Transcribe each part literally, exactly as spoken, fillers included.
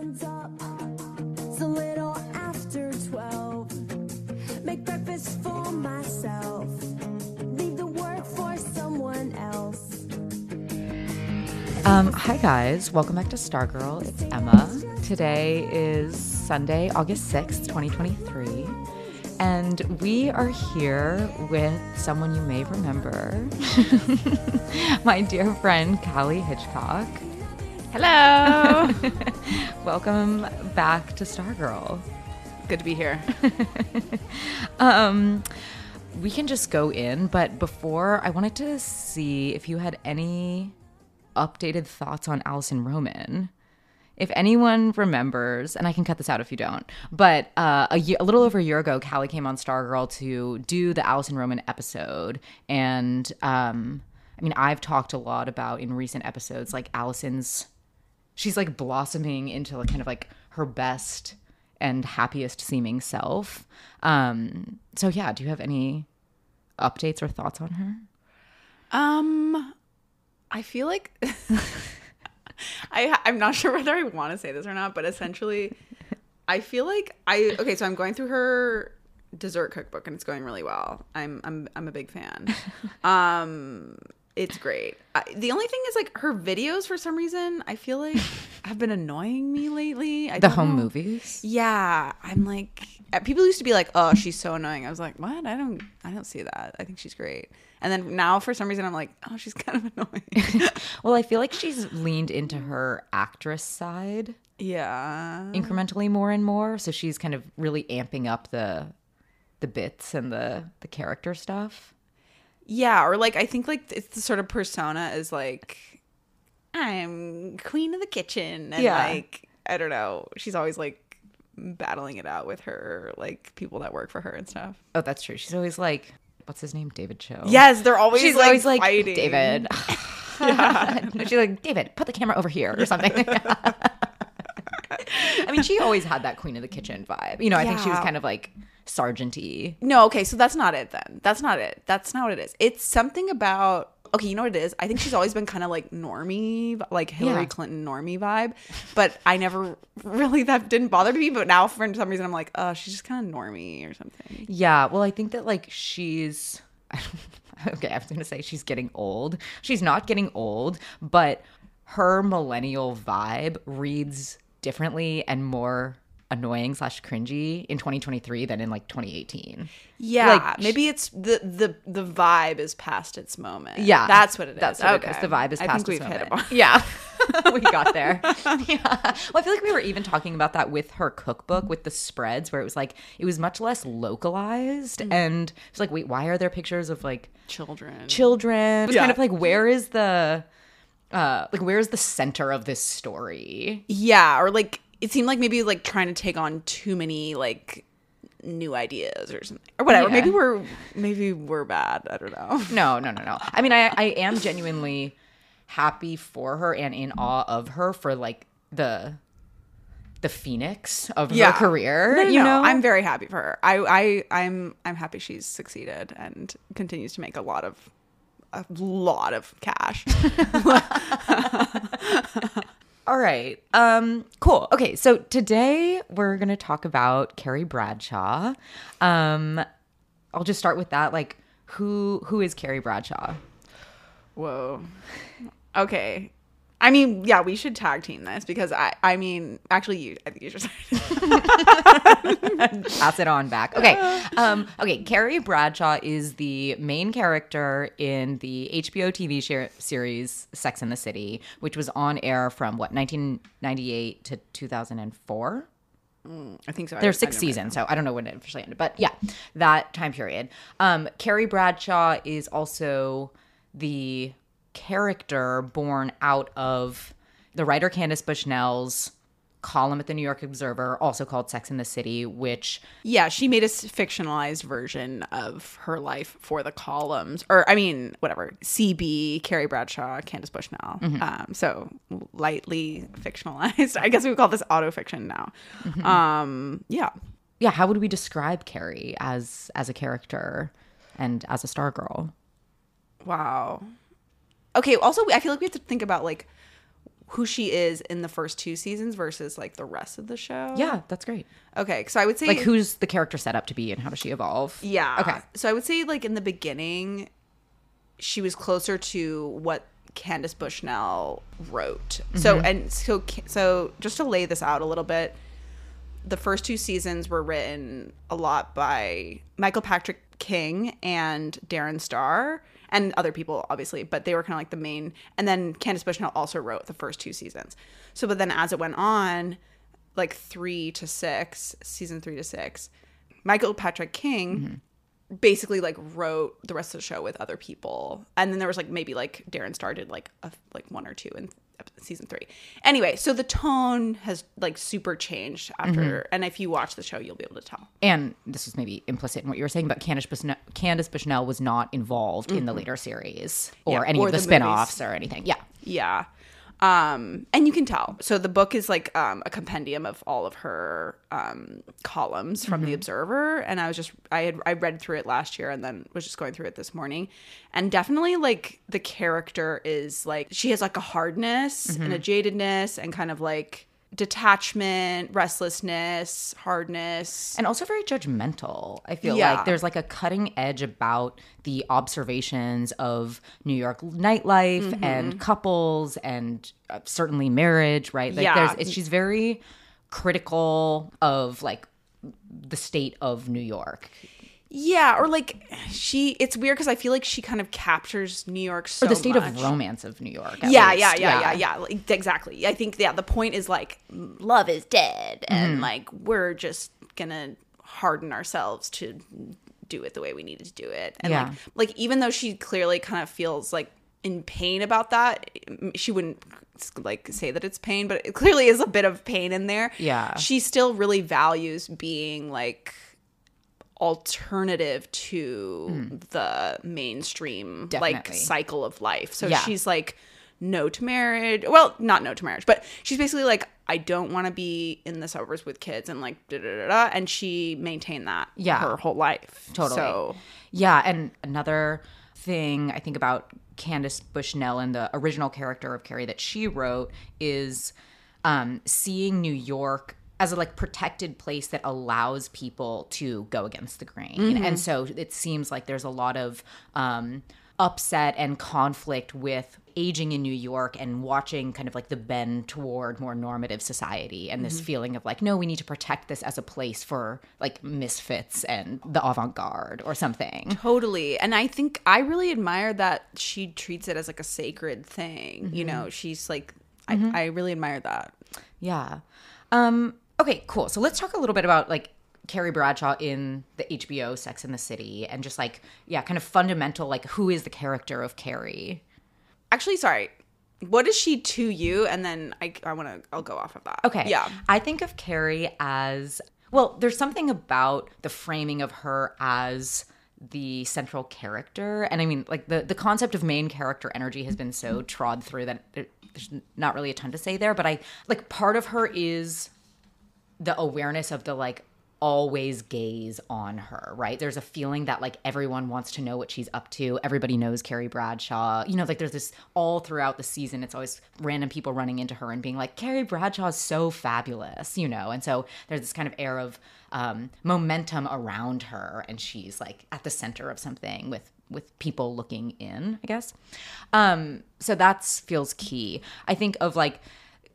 turns up. It's a little after twelve. Make breakfast for myself. Leave the work for someone else. Um, hi, guys. Welcome back to Stargirl. It's Emma. Today is Sunday, August sixth, twenty twenty-three. And we are here with someone you may remember, my dear friend, Callie Hitchcock. Hello. Welcome back to Stargirl. Good to be here. um, we can just go in, but before, I wanted to see if you had any updated thoughts on Alison Roman. If anyone remembers, and I can cut this out if you don't, but uh, a, year, a little over a year ago, Callie came on Stargirl to do the Alison Roman episode. And um, I mean, I've talked a lot about in recent episodes, like Alison's, she's like blossoming into like, kind of like her best and happiest seeming self. Um, so yeah, do you have any updates or thoughts on her? Um, I feel like... I, I'm not sure whether I want to say this or not, but essentially, I feel like I okay. So I'm going through her dessert cookbook, and it's going really well. I'm I'm I'm a big fan. Um, it's great. I, the only thing is like her videos for some reason I feel like have been annoying me lately. I the home know. movies. Yeah, I'm like people used to be like, oh, she's so annoying. I was like, what? I don't I don't see that. I think she's great. And then now, for some reason, I'm like, oh, she's kind of annoying. Well, I feel like she's leaned into her actress side. Yeah. Incrementally more and more. So she's kind of really amping up the the bits and the, the character stuff. Yeah. Or, like, I think, like, it's the sort of persona is, like, I'm queen of the kitchen. And, yeah. like, I don't know. She's always, like, battling it out with her, like, people that work for her and stuff. Oh, that's true. She's always, like... What's his name? David Cho. Yes, they're always She's like always like fighting. David. Yeah. She's like, David, put the camera over here or something. I mean, she always had that queen of the kitchen vibe. You know, yeah. I think she was kind of like sergeant-y. No, okay, so that's not it then. That's not it. That's not what it is. It's something about... Okay, you know what it is? I think she's always been kind of like normie, like Hillary yeah. Clinton normie vibe. But I never really, that didn't bother me. But now for some reason, I'm like, oh, she's just kind of normie or something. Yeah. Well, I think that like she's, I don't, okay, I was going to say she's getting old. She's not getting old, but her millennial vibe reads differently and more annoying slash cringy in twenty twenty-three than in like twenty eighteen. Yeah, like, maybe it's the the the vibe is past its moment. Yeah, that's what it is. That's what okay. it is. The vibe is past I think its we've moment. Hit it yeah, we got there. Yeah. Well, I feel like we were even talking about that with her cookbook with the spreads, where it was like it was much less localized, mm-hmm. and it's like, wait, why are there pictures of like children? Children. It was yeah. kind of like, where is the uh like where is the center of this story? Yeah, or like. It seemed like maybe like trying to take on too many like new ideas or something or whatever. Yeah. Maybe we're maybe we're bad. I don't know. No, no, no, no. I mean, I, I am genuinely happy for her and in awe of her for like the the phoenix of yeah. her career. No, no, you know, no. I'm very happy for her. I, I I'm I'm happy she's succeeded and continues to make a lot of a lot of cash. All right. Um, cool. Okay. So today we're going to talk about Carrie Bradshaw. Um, I'll just start with that. Like, who who is Carrie Bradshaw? Whoa. Okay. I mean, yeah, we should tag team this because I, I mean, actually, you, I think you should pass it on back. Okay. Um, okay. Carrie Bradshaw is the main character in the H B O T V share- series Sex and the City, which was on air from what, nineteen ninety-eight to two thousand four? Mm, I think so. There's six seasons, so I don't know when it officially ended, but yeah, that time period. Um, Carrie Bradshaw is also the character born out of the writer Candace Bushnell's column at the New York Observer, also called Sex and the City, which... Yeah, she made a fictionalized version of her life for the columns. Or, I mean, whatever. C B, Carrie Bradshaw, Candace Bushnell. Mm-hmm. Um, so, lightly fictionalized. I guess we would call this auto-fiction now. Mm-hmm. Um, yeah. Yeah, how would we describe Carrie as, as a character and as a Stargirl? Wow. Okay, also, I feel like we have to think about, like, who she is in the first two seasons versus like the rest of the show. Yeah, that's great. Okay, so I would say like who's the character set up to be and how does she evolve? Yeah. Okay. So I would say like in the beginning she was closer to what Candace Bushnell wrote. Mm-hmm. So and so so just to lay this out a little bit, the first two seasons were written a lot by Michael Patrick King and Darren Star. And other people, obviously, but they were kind of like the main. And then Candace Bushnell also wrote the first two seasons. So, but then as it went on, like three to six, season three to six, Michael Patrick King mm-hmm. basically like wrote the rest of the show with other people. And then there was like maybe like Darren Star did like a, like one or two in season three. Anyway, so the tone has like super changed after. Mm-hmm. And if you watch the show, you'll be able to tell. And this is maybe implicit in what you were saying, but Candace Bushnell, Candace Bushnell was not involved mm-hmm. in the later series or yeah, any or of the, the spinoffs movies. Or anything. Yeah. Yeah. Um, and you can tell. So the book is like um, a compendium of all of her um, columns from mm-hmm. The Observer. And I was just, I had, I read through it last year and then was just going through it this morning. And definitely like the character is like, she has like a hardness mm-hmm. and a jadedness and kind of like detachment, restlessness, hardness. And also very judgmental. I feel yeah. like there's like a cutting edge about the observations of New York nightlife mm-hmm. and couples and certainly marriage, right? Like yeah. there's, she's very critical of like the state of New York. Yeah, or like she, it's weird because I feel like she kind of captures New York so much. Or the state much. of romance of New York. Yeah, yeah, yeah, yeah, yeah, yeah, like, exactly. I think, yeah, the point is like love is dead and mm-hmm. like we're just going to harden ourselves to do it the way we needed to do it. And yeah. like, like even though she clearly kind of feels like in pain about that, she wouldn't like say that it's pain, but it clearly is a bit of pain in there. Yeah. She still really values being like alternative to mm. the mainstream Definitely. like cycle of life. So yeah. she's like no to marriage. Well, not no to marriage, but she's basically like, I don't want to be in the suburbs with kids and like da da da da. And she maintained that yeah. her whole life. Totally. So. Yeah. And another thing I think about Candace Bushnell and the original character of Carrie that she wrote is um, seeing New York as a like protected place that allows people to go against the grain. Mm-hmm. And so it seems like there's a lot of um, upset and conflict with aging in New York and watching kind of like the bend toward more normative society and mm-hmm. this feeling of like, no, we need to protect this as a place for like misfits and the avant-garde or something. Totally. And I think I really admire that she treats it as like a sacred thing. Mm-hmm. You know, she's like, I, mm-hmm. I really admire that. Yeah. Um, Okay, cool. So let's talk a little bit about like Carrie Bradshaw in the H B O Sex and the City and just like, yeah, kind of fundamental, like who is the character of Carrie? Actually, sorry. What is she to you? And then I, I want to, I'll go off of that. Okay. Yeah. I think of Carrie as, well, there's something about the framing of her as the central character. And I mean, like the, the concept of main character energy has been so trod through that it, there's not really a ton to say there. But I, like part of her is the awareness of the like always gaze on her, right? There's a feeling that like everyone wants to know what she's up to. Everybody knows Carrie Bradshaw. You know, like there's this all throughout the season. It's always random people running into her and being like, Carrie Bradshaw is so fabulous, you know? And so there's this kind of air of um, momentum around her. And she's like at the center of something with with people looking in, I guess. Um, so that's feels key. I think of like,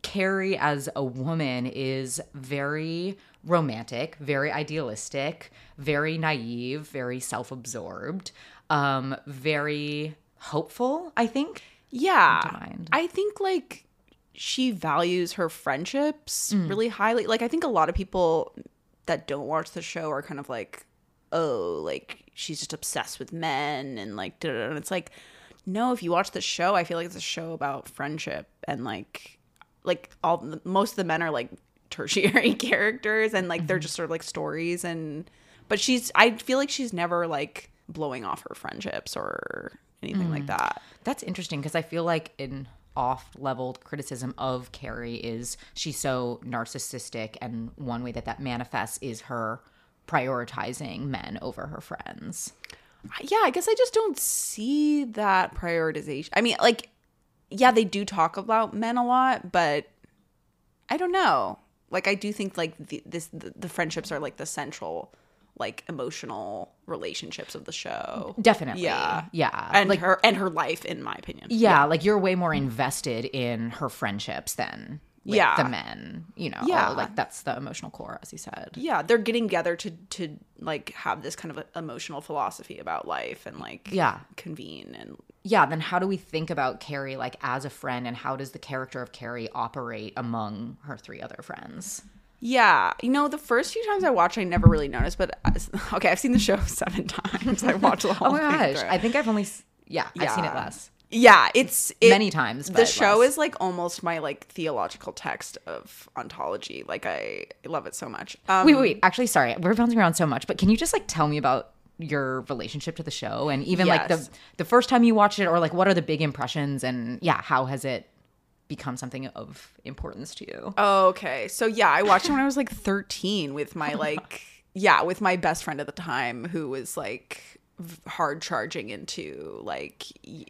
Carrie as a woman is very romantic, very idealistic, very naive, very self-absorbed, um, very hopeful, I think. Yeah. I think, like, she values her friendships mm. really highly. Like, I think a lot of people that don't watch the show are kind of like, oh, like, she's just obsessed with men and, like, da-da-da. And it's like, no, if you watch the show, I feel like it's a show about friendship and, like, like all most of the men are like tertiary characters and like they're just sort of like stories and but she's I feel like she's never like blowing off her friendships or anything mm. like that. That's interesting because I feel like in off-leveled criticism of Carrie is she's so narcissistic and one way that that manifests is her prioritizing men over her friends. Yeah, I guess I just don't see that prioritization. I mean like yeah, they do talk about men a lot, but I don't know. Like, I do think, like, the, this the, the friendships are, like, the central, like, emotional relationships of the show. Definitely. Yeah. Yeah. And, like, her, and her life, in my opinion. Yeah, yeah. Like, you're way more invested in her friendships than, like, yeah. the men, you know. Yeah. Like, that's the emotional core, as you said. Yeah. They're getting together to, to like, have this kind of emotional philosophy about life and, like, yeah. convene and... Yeah, then how do we think about Carrie, like, as a friend, and how does the character of Carrie operate among her three other friends? Yeah. You know, the first few times I watched, I never really noticed, but, okay, I've seen the show seven times. I watched the whole thing. Oh, my gosh. Through. I think I've only, yeah, yeah, I've seen it less. Yeah, it's... It, Many times, but The show less. Is, like, almost my, like, theological text of ontology. Like, I love it so much. Um, wait, wait, wait. Actually, sorry. We're bouncing around so much, but can you just, like, tell me about... your relationship to the show and even yes. like the the first time you watched it, or like what are the big impressions, and yeah, how has it become something of importance to you? Oh, okay. So yeah, I watched it when I was like thirteen with my like yeah, with my best friend at the time, who was like hard charging into like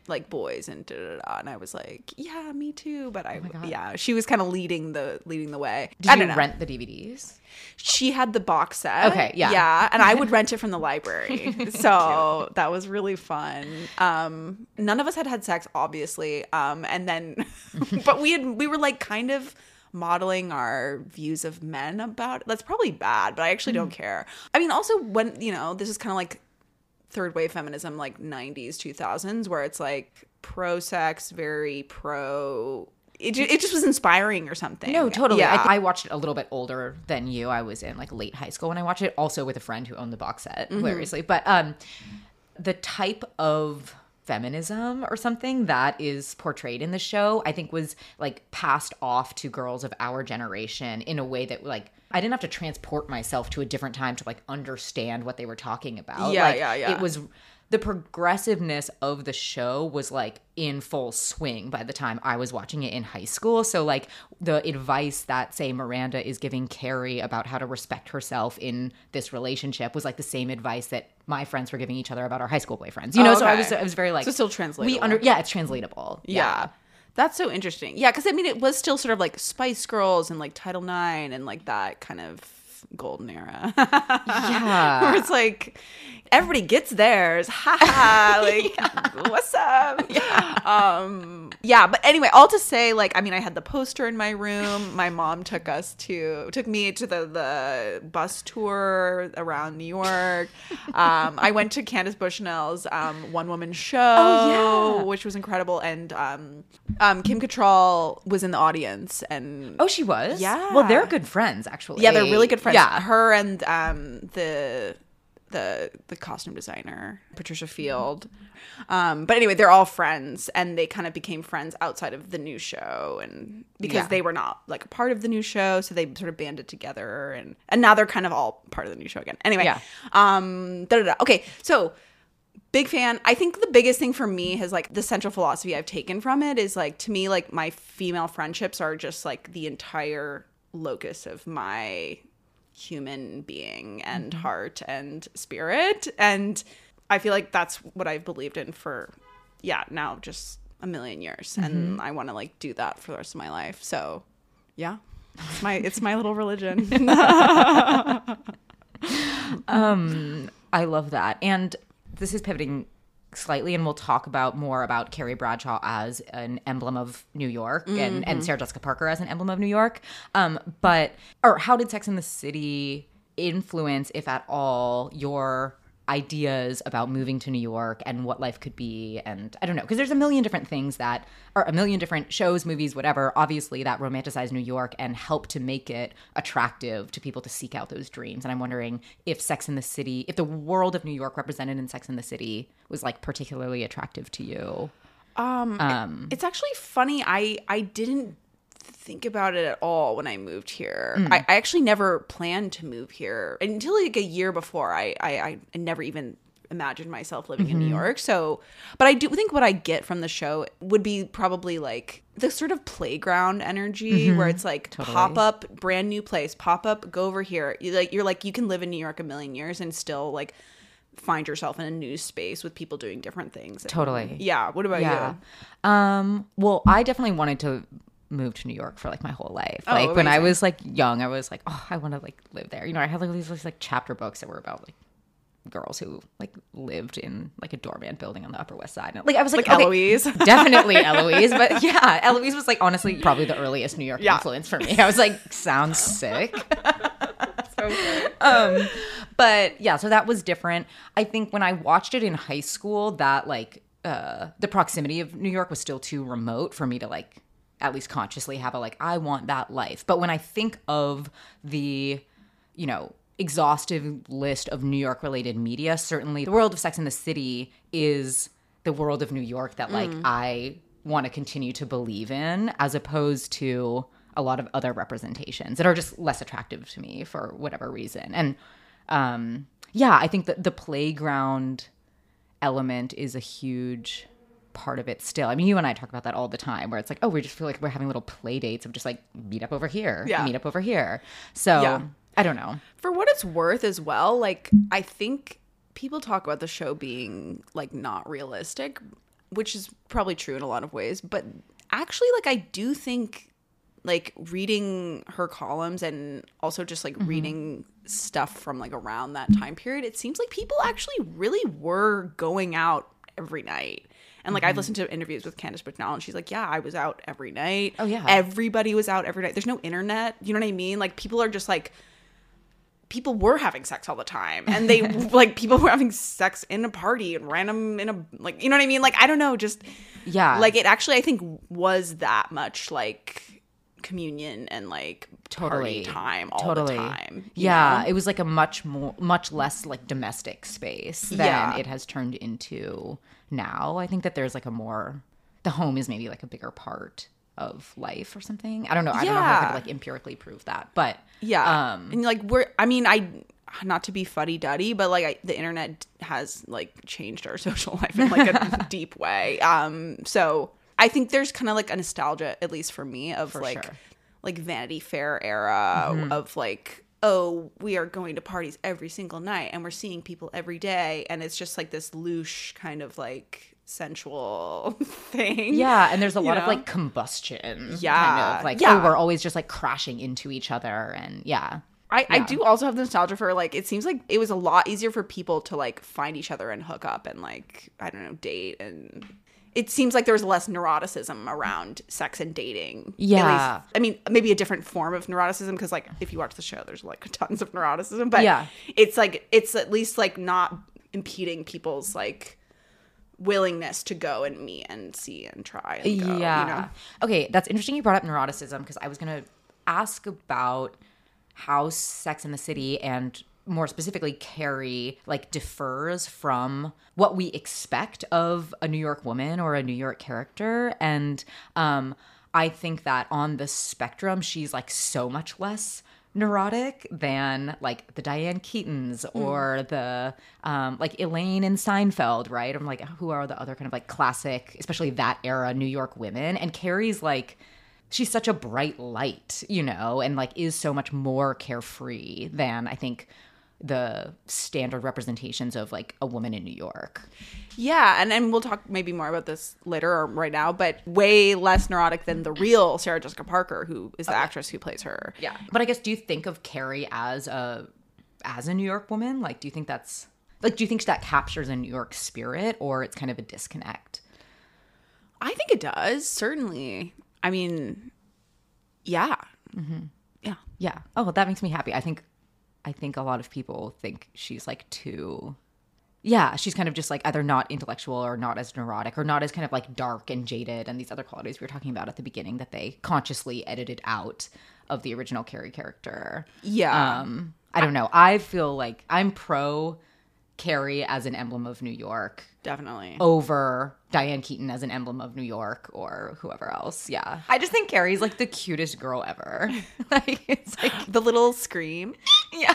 like boys and da, da, da, and I was like, yeah, me too, but I oh yeah, she was kind of leading the leading the way. Did I you know. rent the D V Ds? She had the box set. Okay, yeah. Yeah, and I would rent it from the library. So that was really fun. Um, none of us had had sex, obviously. Um, and then but we had we were like kind of modeling our views of men about it. That's probably bad, but I actually mm. don't care. I mean, also when, you know, this is kind of like third wave feminism, like nineties, two thousands, where it's like pro sex, very pro. It, it just was inspiring or something. No, totally. Yeah. I, I watched it a little bit older than you. I was in like late high school when I watched it, also with a friend who owned the box set, mm-hmm. hilariously. But um, the type of feminism or something that is portrayed in the show, I think was like passed off to girls of our generation in a way that like I didn't have to transport myself to a different time to like understand what they were talking about. Yeah, like, yeah, yeah. It was the progressiveness of the show was like in full swing by the time I was watching it in high school. So like the advice that say Miranda is giving Carrie about how to respect herself in this relationship was like the same advice that my friends were giving each other about our high school boyfriends. You know, oh, okay. so I was I was very like... So it's still translatable. We under, yeah, it's translatable. Yeah. yeah. That's so interesting. Yeah, because I mean, it was still sort of like Spice Girls and like Title nine and like that kind of golden era. Yeah. Where it's like, everybody gets theirs. Ha ha. Like, yeah. what's up? Yeah. Um, yeah, but anyway, all to say, like, I mean, I had the poster in my room. My mom took us to, took me to the, the bus tour around New York. Um, I went to Candace Bushnell's um, one-woman show, oh, yeah. which was incredible. And um, um, Kim Cattrall was in the audience. And oh, she was? Yeah. Well, they're good friends, actually. Yeah, they're really good friends. Yeah, her and um, the the the costume designer Patricia Field. Um, but anyway, they're all friends, and they kind of became friends outside of the new show, and because yeah. they were not like a part of the new show, so they sort of banded together, and and now they're kind of all part of the new show again. Anyway, yeah. um, da da da. Okay, so. Big fan. I think the biggest thing for me has like the central philosophy I've taken from it is like, to me, like my female friendships are just like the entire locus of my human being and mm-hmm. heart and spirit, and I feel like that's what I've believed in for yeah now just a million years mm-hmm. and I want to like do that for the rest of my life, so yeah, it's my it's my little religion. um I love that. And this is pivoting slightly, and we'll talk about more about Carrie Bradshaw as an emblem of New York mm-hmm. and, and Sarah Jessica Parker as an emblem of New York. Um, but or how did Sex and the City influence, if at all, your ideas about moving to New York and what life could be? And I don't know, because there's a million different things that are a million different shows, movies, whatever, obviously that romanticize New York and help to make it attractive to people to seek out those dreams. And I'm wondering if Sex and the City, if the world of New York represented in Sex and the City was like particularly attractive to you. Um, um it's actually funny. I, I didn't think about it at all when I moved here. Mm. I, I actually never planned to move here until like a year before. I I, I never even imagined myself living mm-hmm. in New York. So, but I do think what I get from the show would be probably like the sort of playground energy mm-hmm. where it's like totally. Pop up, brand new place, pop up, go over here. You like you're like you can live in New York a million years and still like find yourself in a new space with people doing different things. Totally. Yeah. What about yeah. you? Um, well, I definitely wanted to moved to New York for like my whole life. Like oh, when I was like young, I was like, oh, I want to like live there. You know, I had like these, these like chapter books that were about like girls who like lived in like a doorman building on the Upper West Side. And, like I was like, like okay, Eloise, definitely Eloise. But yeah, Eloise was like honestly probably the earliest New York yeah. influence for me. I was like, sounds sick. So good. Um, but yeah, so that was different. I think when I watched it in high school, that like uh, the proximity of New York was still too remote for me to like. At least consciously have a like, I want that life. But when I think of the, you know, exhaustive list of New York related media, certainly the world of Sex and the City is the world of New York that like mm. I want to continue to believe in, as opposed to a lot of other representations that are just less attractive to me for whatever reason. And um, yeah, I think that the playground element is a huge part of it still. I mean, you and I talk about that all the time, where it's like, oh, we just feel like we're having little play dates of just like meet up over here, yeah. meet up over here. So yeah. I don't know. For what it's worth as well, like I think people talk about the show being like not realistic, which is probably true in a lot of ways, but actually like I do think like reading her columns and also just like mm-hmm. reading stuff from like around that time period, it seems like people actually really were going out every night. And, like, mm-hmm. I've listened to interviews with Candace Bushnell, and she's like, yeah, I was out every night. Oh, yeah. Everybody was out every night. There's no internet. You know what I mean? Like, people are just, like, people were having sex all the time. And they, like, people were having sex in a party and random in a, like, you know what I mean? Like, I don't know. Just, yeah. Like, it actually, I think, was that much, like, communion and, like, totally. Party time all totally. The time. Yeah. Know? It was, like, a much more, much less, like, domestic space than yeah. it has turned into now. I think that there's like a more, the home is maybe like a bigger part of life or something. I don't know. I yeah. don't know how I could like empirically prove that, but yeah. Um, and like we're, I mean, I, not to be fuddy duddy, but like I, the internet has like changed our social life in like a deep way. Um, so I think there's kind of like a nostalgia, at least for me, of for like, sure. like Vanity Fair era mm-hmm. of like, oh, we are going to parties every single night and we're seeing people every day. And it's just like this louche kind of like sensual thing. Yeah. And there's a lot you know? Of like combustion. Yeah. Kind of like, yeah. oh, we're always just like crashing into each other. And yeah. I, yeah. I do also have the nostalgia for like, it seems like it was a lot easier for people to like find each other and hook up and like, I don't know, date. And it seems like there was less neuroticism around sex and dating. Yeah. At least, I mean, maybe a different form of neuroticism, because, like, if you watch the show, there's, like, tons of neuroticism. But yeah. it's, like, it's at least, like, not impeding people's, like, willingness to go and meet and see and try and go. Yeah. You know? Okay, that's interesting you brought up neuroticism, because I was going to ask about how Sex and the City and more specifically Carrie like differs from what we expect of a New York woman or a New York character. And um, I think that on the spectrum, she's like so much less neurotic than like the Diane Keatons or mm. the um, like Elaine in Seinfeld, right? I'm like, who are the other kind of like classic, especially that era New York women? And Carrie's like, she's such a bright light, you know, and like is so much more carefree than I think the standard representations of like a woman in New York. Yeah, and, and we'll talk maybe more about this later or right now, but way less neurotic than the real Sarah Jessica Parker, who is the okay. actress who plays her. Yeah. But I guess, do you think of Carrie as a as a New York woman? Like, do you think that's like, do you think that captures a New York spirit, or it's kind of a disconnect? I think it does, certainly. I mean, yeah. Mm-hmm. Yeah. Yeah. Oh, well, that makes me happy. I think I think a lot of people think she's like too, yeah, she's kind of just like either not intellectual or not as neurotic or not as kind of like dark and jaded and these other qualities we were talking about at the beginning that they consciously edited out of the original Carrie character. Yeah. Um, I don't know. I feel like I'm pro Carrie as an emblem of New York. Definitely. Over Diane Keaton as an emblem of New York or whoever else. Yeah. I just think Carrie's like the cutest girl ever. Like, it's like the little scream. Yeah.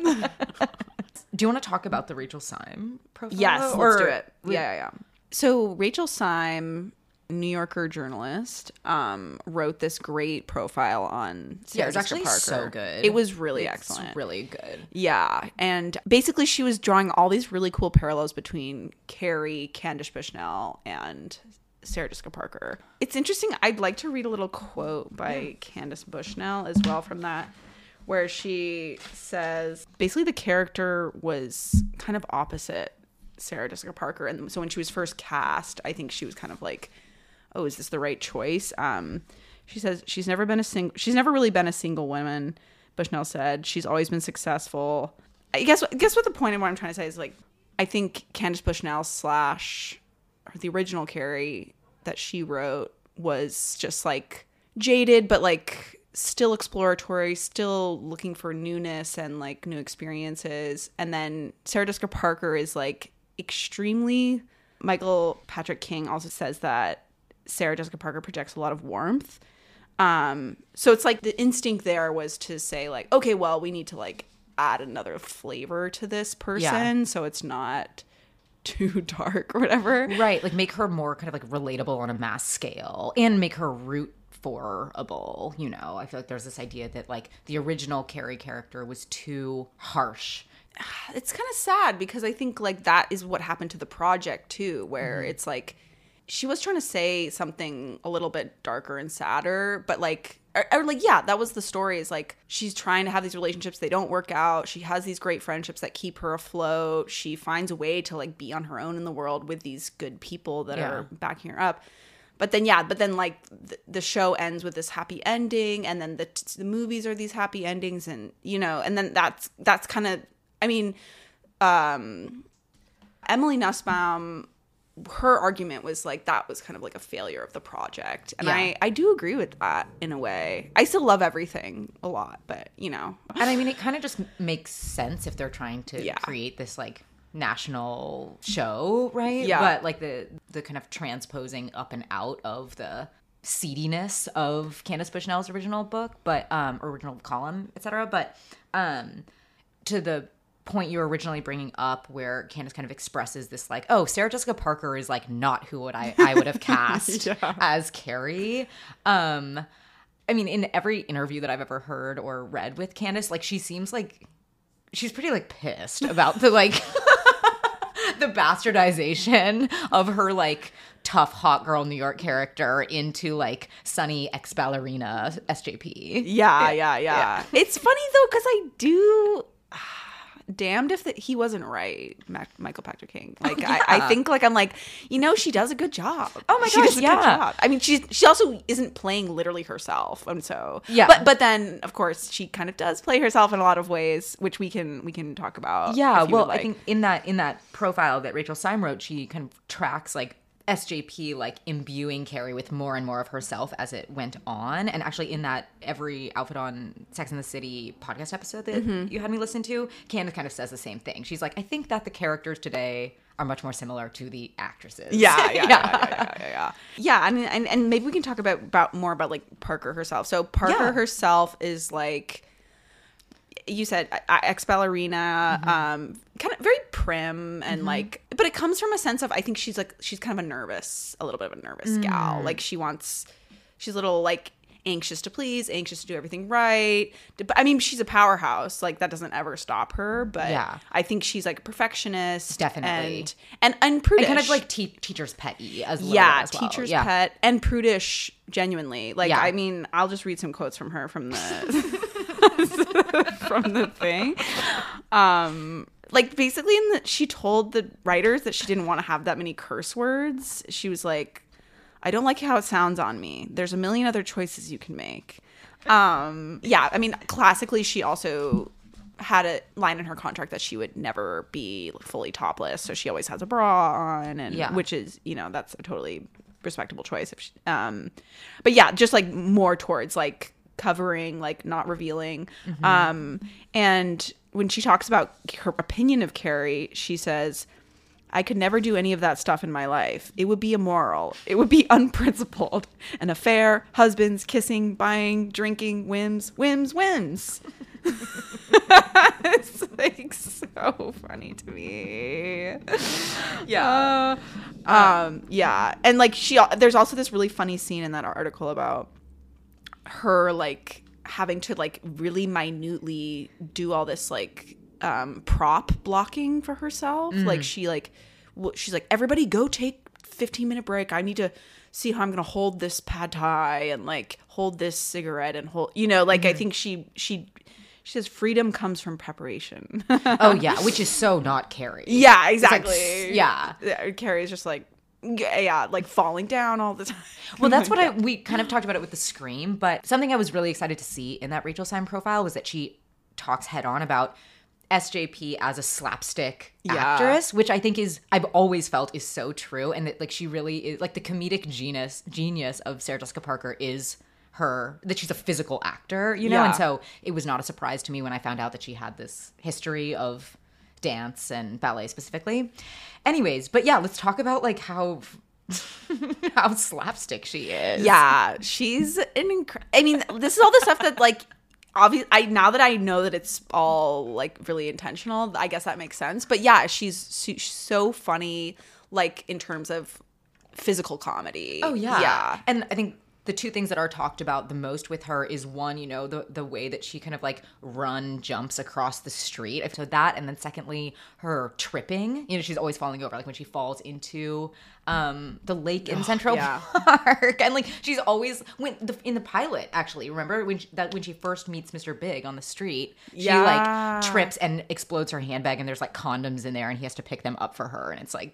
Do you want to talk about the Rachel Syme profile? Yes, or, let's do it. Yeah, yeah, yeah. So Rachel Syme New Yorker journalist, um, wrote this great profile on Sarah yeah, it was Jessica actually Parker. So good. It was really it's excellent. Really good. Yeah, and basically she was drawing all these really cool parallels between Carrie, Candace Bushnell, and Sarah Jessica Parker. It's interesting. I'd like to read a little quote by yeah. Candace Bushnell as well from that, where she says basically the character was kind of opposite Sarah Jessica Parker, and so when she was first cast, I think she was kind of like, oh, is this the right choice? Um, she says she's never been a single, she's never really been a single woman, Bushnell said. She's always been successful. I guess, I guess what the point of what I'm trying to say is, like, I think Candace Bushnell slash the original Carrie that she wrote was just like jaded, but like still exploratory, still looking for newness and like new experiences. And then Sarah Jessica Parker is like extremely, Michael Patrick King also says that Sarah Jessica Parker projects a lot of warmth. Um, so it's like the instinct there was to say like, okay, well, we need to like add another flavor to this person. Yeah. So it's not too dark or whatever. Right. Like make her more kind of like relatable on a mass scale and make her root forable. You know, I feel like there's this idea that like the original Carrie character was too harsh. It's kind of sad because I think like that is what happened to the project too, where mm-hmm. it's like, she was trying to say something a little bit darker and sadder, but like, or, or like, yeah, that was the story, is like, she's trying to have these relationships. They don't work out. She has these great friendships that keep her afloat. She finds a way to like be on her own in the world with these good people that yeah. are backing her up. But then, yeah, but then like th- the show ends with this happy ending, and then the, t- the movies are these happy endings, and, you know, and then that's, that's kind of, I mean, um, Emily Nussbaum, her argument was like that was kind of like a failure of the project, and yeah. I I do agree with that in a way. I still love everything a lot, but you know, and I mean it kind of just makes sense if they're trying to yeah. create this like national show, right? Yeah, but like the the kind of transposing up and out of the seediness of Candace Bushnell's original book, but um original column, et cetera. But um to the point you were originally bringing up where Candace kind of expresses this like, oh, Sarah Jessica Parker is like not who would I, I would have cast yeah. as Carrie. Um, I mean, in every interview that I've ever heard or read with Candace, like she seems like she's pretty like pissed about the like the bastardization of her like tough hot girl New York character into like sunny ex-ballerina S J P. Yeah, yeah, yeah. yeah. It's funny though because I do... damned if the, he wasn't right, Mac, Michael Patrick King. Like yeah. I, I think, like I'm like, you know, she does a good job. Oh my gosh, she does a yeah. good job. I mean, she she also isn't playing literally herself, and so yeah. But but then of course she kind of does play herself in a lot of ways, which we can we can talk about. Yeah, well, like. I think in that in that profile that Rachel Syme wrote, she kind of tracks like S J P like imbuing Carrie with more and more of herself as it went on, and actually in that every outfit on Sex and the City podcast episode that mm-hmm. you had me listen to, Candace kind of says the same thing. She's like, I think that the characters today are much more similar to the actresses. Yeah, yeah, yeah, yeah, yeah, yeah, yeah. Yeah, I mean, and and maybe we can talk about about more about like Parker herself. So Parker yeah. herself is like, you said, ex-ballerina, mm-hmm. um, kind of very prim and mm-hmm. like, but it comes from a sense of, I think she's like, she's kind of a nervous, a little bit of a nervous mm. gal. Like she wants, she's a little like anxious to please, anxious to do everything right. I mean, she's a powerhouse. Like that doesn't ever stop her, but yeah. I think she's like a perfectionist. Definitely. And, and, and prudish. And kind of like te- teacher's pet-y as well. Yeah, as well. teacher's yeah. pet and prudish, genuinely. Like, yeah. I mean, I'll just read some quotes from her from the... from the thing um like basically in the she told the writers that she didn't want to have that many curse words. She was like, I don't like how it sounds on me. There's a million other choices you can make. Um yeah, I mean, classically she also had a line in her contract that she would never be fully topless, so she always has a bra on, and yeah. which is, you know, that's a totally respectable choice if she, um but yeah, just like more towards like covering, like not revealing. Mm-hmm. Um, and when she talks about her opinion of Carrie, she says, I could never do any of that stuff in my life. It would be immoral. It would be unprincipled. An affair, husbands, kissing, buying, drinking, whims, whims, whims. It's like so funny to me. Yeah. Uh, um, yeah. And like she, there's also this really funny scene in that article about her like having to like really minutely do all this like um, prop blocking for herself. Mm. Like she like, w- she's like, everybody go take fifteen minute break. I need to see how I'm going to hold this pad thai and like hold this cigarette and hold, you know, like mm-hmm. I think she, she, She says freedom comes from preparation. Oh, yeah, which is so not Carrie. Yeah, exactly. Like, yeah. Carrie's just like, yeah, like falling down all the time. Well, that's what I, we kind of talked about it with the Scream, but something I was really excited to see in that Rachel Syme profile was that she talks head on about S J P as a slapstick yeah. actress, which I think is, I've always felt is so true. And that like she really is, like the comedic genius, genius of Sarah Jessica Parker is her, that she's a physical actor, you know? Yeah. And so it was not a surprise to me when I found out that she had this history of dance and ballet specifically. Anyways, but yeah, let's talk about like how how slapstick she is. Yeah, she's an incredible, I mean, this is all the stuff that like, obviously, I, now that I know that it's all like really intentional, I guess that makes sense. But yeah, she's so funny, like in terms of physical comedy. Oh yeah. Yeah. And I think the two things that are talked about the most with her is one, you know, the the way that she kind of like run jumps across the street. So that, and then secondly, her tripping. You know, she's always falling over. Like when she falls into um, the lake in oh, Central yeah. Park, and like she's always when the, in the pilot actually. Remember when she, that when she first meets Mister Big on the street, she yeah. like trips and explodes her handbag, and there's like condoms in there, and he has to pick them up for her, and it's like,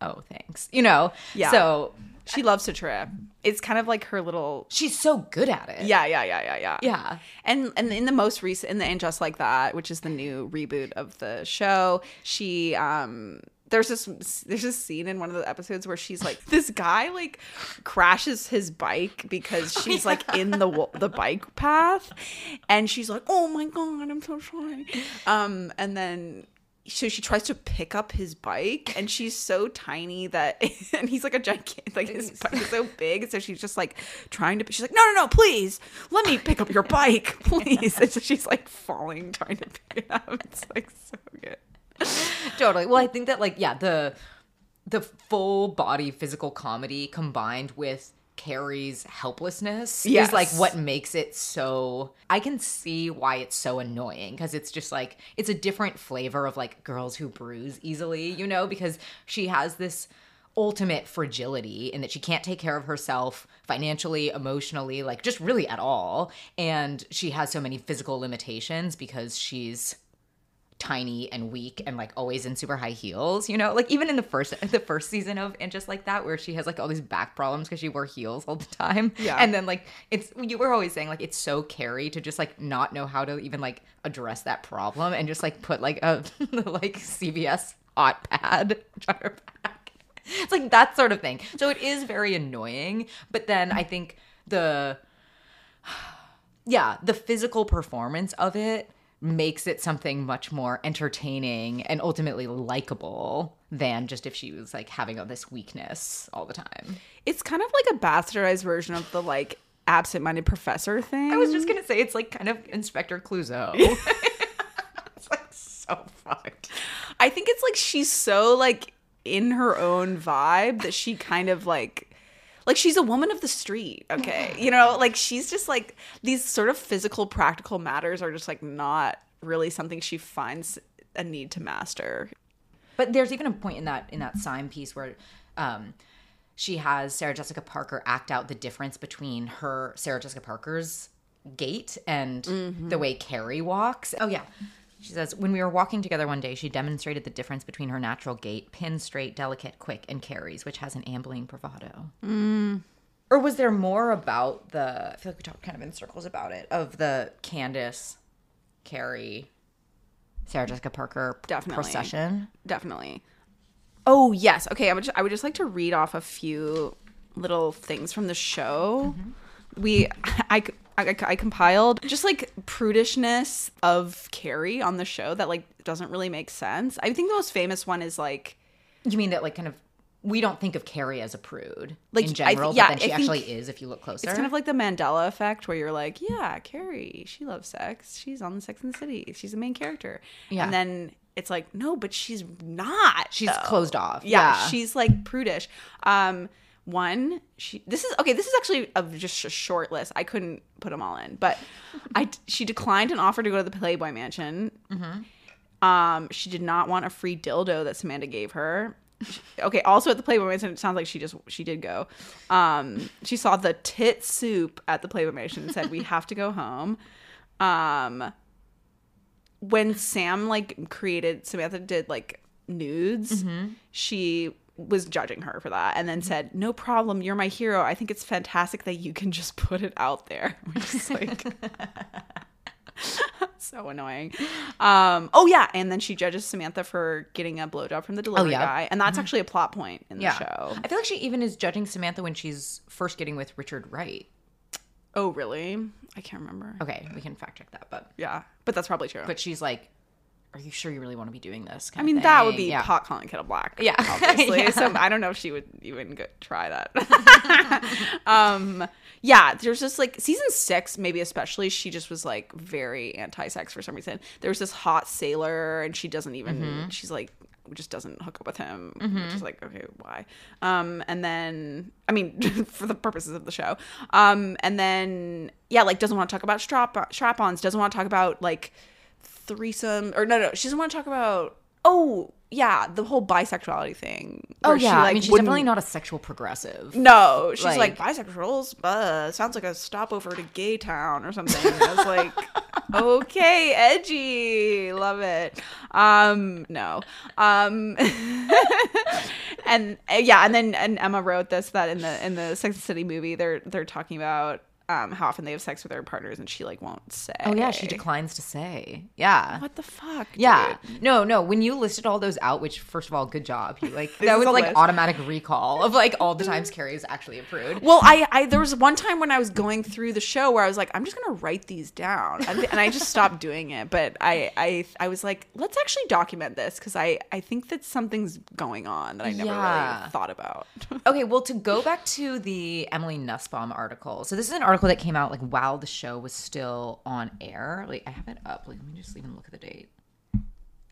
oh, thanks, you know. Yeah. So. She loves to trip. It's kind of like her little... She's so good at it. Yeah, yeah, yeah, yeah, yeah. Yeah. And and in the most recent... In the And Just Like That, which is the new reboot of the show, she... um There's this there's this scene in one of the episodes where she's like, this guy like crashes his bike because she's oh, yeah. like in the the bike path. And she's like, oh my God, I'm so sorry. Um, and then... So she tries to pick up his bike, and she's so tiny that, and he's like a gigantic, like his bike is so big. So she's just like trying to, she's like, no, no, no, please, let me pick up your bike, please. And so she's like falling, trying to pick it up. It's like so good. Totally. Well, I think that like, yeah, the, the full body physical comedy combined with Carrie's helplessness yes. is like what makes it so, I can see why it's so annoying, because it's just like, it's a different flavor of like girls who bruise easily, you know, because she has this ultimate fragility in that she can't take care of herself financially, emotionally, like just really at all. And she has so many physical limitations because she's tiny and weak and like always in super high heels, you know, like even in the first the first season of And Just Like That, where she has like all these back problems because she wore heels all the time. Yeah. And then like it's, you were always saying like it's so Carrie to just like not know how to even like address that problem and just like put like a like C V S hot pad on her back. It's like that sort of thing. So it is very annoying, but then I think the yeah the physical performance of it makes it something much more entertaining and ultimately likable than just if she was like having all this weakness all the time. It's kind of like a bastardized version of the like absent-minded professor thing. I was just gonna say it's like kind of Inspector Clouseau. It's like so fucked. I think it's like she's so like in her own vibe that she kind of like Like, she's a woman of the street, okay? You know, like, she's just, like, these sort of physical, practical matters are just, like, not really something she finds a need to master. But there's even a point in that in that Syme piece where um, she has Sarah Jessica Parker act out the difference between her, Sarah Jessica Parker's gait and mm-hmm. the way Carrie walks. Oh, yeah. She says, when we were walking together one day, she demonstrated the difference between her natural gait, pin straight, delicate, quick, and Carrie's, which has an ambling bravado. Mm. Or was there more about the, I feel like we talked kind of in circles about it, of the Candace, Carrie, Sarah Jessica Parker Definitely. procession? Definitely. Oh, yes. Okay, I would just, I would just like to read off a few little things from the show. Mm-hmm. We, I could... I, I compiled just like prudishness of Carrie on the show that like doesn't really make sense. I think the most famous one is like, you mean that like kind of we don't think of Carrie as a prude like, in general, I, yeah, but then she I actually is if you look closer. It's kind of like the Mandela effect where you're like, yeah, Carrie, she loves sex. She's on Sex and the City. She's the main character. Yeah. And then it's like, no, but she's not. She's though. closed off. Yeah, yeah. She's like prudish. Um, one, she, this is, okay, this is actually a, just a short list. I couldn't put them all in. But I, she declined an offer to go to the Playboy Mansion. Mm-hmm. Um, she did not want a free dildo that Samantha gave her. Okay, also at the Playboy Mansion, it sounds like she just she did go. Um, she saw the tit soup at the Playboy Mansion and said, we have to go home. Um, when Sam, like, created, Samantha did, like, nudes, mm-hmm. she was judging her for that and then said, no problem, you're my hero. I think it's fantastic that you can just put it out there. Which is, like... so annoying. Um, oh, yeah. And then she judges Samantha for getting a blowjob from the delivery oh, yeah. guy. And that's mm-hmm. actually a plot point in yeah. the show. I feel like she even is judging Samantha when she's first getting with Richard Wright. Oh, really? I can't remember. Okay. We can fact check that. But yeah. But that's probably true. But she's like, are you sure you really want to be doing this? I mean, thing. that would be yeah. pot calling kettle black. Yeah. Obviously. yeah. So I don't know if she would even go try that. um, yeah. There's just like season six, maybe especially, she just was like very anti-sex for some reason. There was this hot sailor and she doesn't even, mm-hmm. she's like, just doesn't hook up with him. Mm-hmm. Which is like, okay, why? Um, and then, I mean, for the purposes of the show. Um, and then, yeah, like doesn't want to talk about strap- strap-ons, doesn't want to talk about like, threesome or no no she doesn't want to talk about oh yeah the whole bisexuality thing. Oh yeah, she, like, I mean she's definitely not a sexual progressive. No, she's like, like bisexuals uh, sounds like a stopover to gay town or something. I was like okay, edgy, love it. Um no um and yeah and then and Emma wrote this that in the in the Sex and the City movie they're they're talking about Um, how often they have sex with their partners, and she like won't say. Oh yeah, she declines to say. Yeah. What the fuck? Yeah. Dude? No, no. When you listed all those out, which first of all, good job. You like that was like list. Automatic recall of like all the times Carrie is actually a prude. Well, I, I there was one time when I was going through the show where I was like, I'm just gonna write these down, and, and I just stopped doing it. But I, I, I was like, let's actually document this because I, I think that something's going on that I never yeah. really thought about. Okay, well, to go back to the Emily Nussbaum article. So this is an article that came out like while the show was still on air. Like I have it up. Like let me just even look at the date.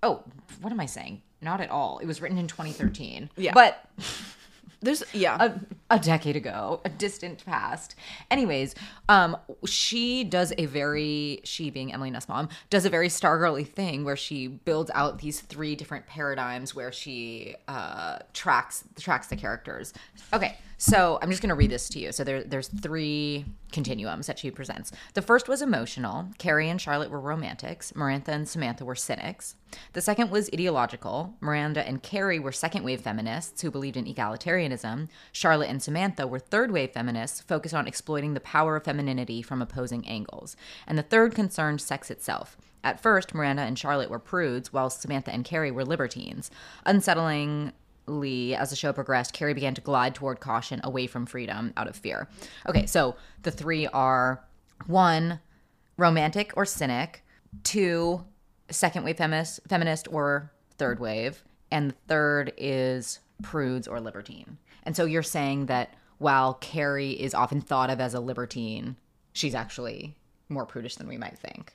Oh, what am I saying? Not at all. It was written in twenty thirteen. Yeah, but there's yeah a, a decade ago, a distant past. Anyways, um, she does a very she being Emily Nussbaum does a very Stargirl-y thing where she builds out these three different paradigms where she uh tracks tracks the characters. Okay. So I'm just going to read this to you. So there, there's three continuums that she presents. The first was emotional. Carrie and Charlotte were romantics. Miranda and Samantha were cynics. The second was ideological. Miranda and Carrie were second-wave feminists who believed in egalitarianism. Charlotte and Samantha were third-wave feminists focused on exploiting the power of femininity from opposing angles. And the third concerned sex itself. At first, Miranda and Charlotte were prudes, while Samantha and Carrie were libertines. Unsettling... as the show progressed, Carrie began to glide toward caution, away from freedom, out of fear. Okay, so the three are, one, romantic or cynic, two, second wave feminist, feminist or third wave, and the third is prudes or libertine. And so you're saying that while Carrie is often thought of as a libertine, she's actually more prudish than we might think.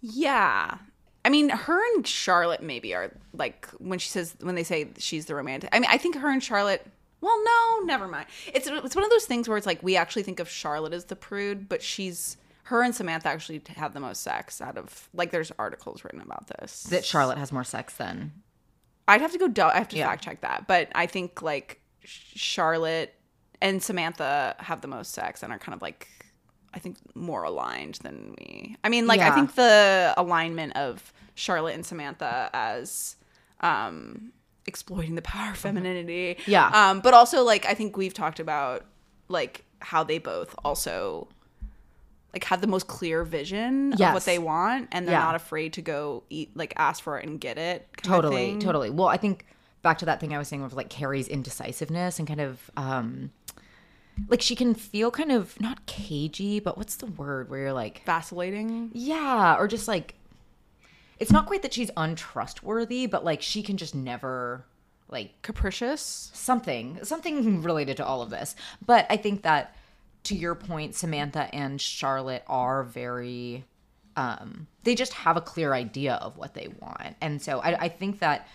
Yeah. I mean, her and Charlotte maybe are like when she says when they say she's the romantic. I mean, I think her and Charlotte. Well, no, never mind. It's it's one of those things where it's like we actually think of Charlotte as the prude, but she's her and Samantha actually have the most sex out of like. There's articles written about this that Charlotte has more sex than. I'd have to go. Do- I have to yeah. fact check that, but I think like Charlotte and Samantha have the most sex and are kind of like. I think more aligned than we. I mean, like yeah. I think the alignment of Charlotte and Samantha as um, exploiting the power of femininity. Yeah. Um, but also, like I think we've talked about like how they both also like have the most clear vision yes. of what they want, and they're yeah. not afraid to go eat, like ask for it and get it. Totally, totally. Well, I think back to that thing I was saying of like Carrie's indecisiveness and kind of. Um, Like, she can feel kind of, not cagey, but what's the word where you're like... Vacillating? Yeah, or just like... It's not quite that she's untrustworthy, but like, she can just never... like capricious, something, something related to all of this. But I think that, to your point, Samantha and Charlotte are very, um, they just have a clear idea of what they want. And so I, I think that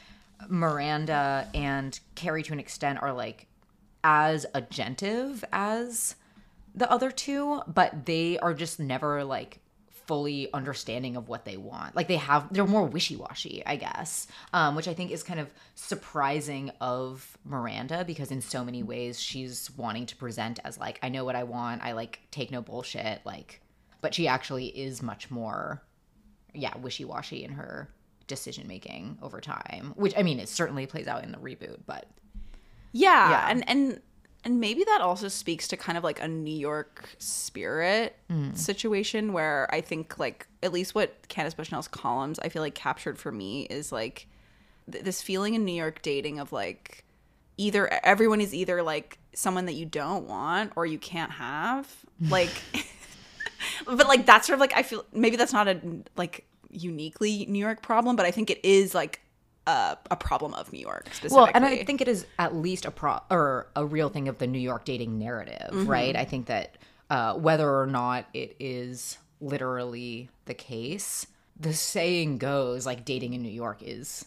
Miranda and Carrie, to an extent, are like as agentive as the other two, but they are just never like fully understanding of what they want. Like they have, they're more wishy-washy, I guess, um, which I think is kind of surprising of Miranda, because in so many ways she's wanting to present as like, I know what I want, I like take no bullshit, like, but she actually is much more, yeah, wishy-washy in her decision-making over time, which, I mean, it certainly plays out in the reboot, but. Yeah, yeah. and and And maybe that also speaks to kind of like a New York spirit mm. situation, where I think like at least what Candace Bushnell's columns I feel like captured for me is like th- this feeling in New York dating of like either everyone is either like someone that you don't want or you can't have, like but like that's sort of like, I feel maybe that's not a like uniquely New York problem, but I think it is like A, a problem of New York specifically. Well, and I think it is at least a pro or a real thing of the New York dating narrative, mm-hmm. right? I think that uh, whether or not it is literally the case, the saying goes like dating in New York is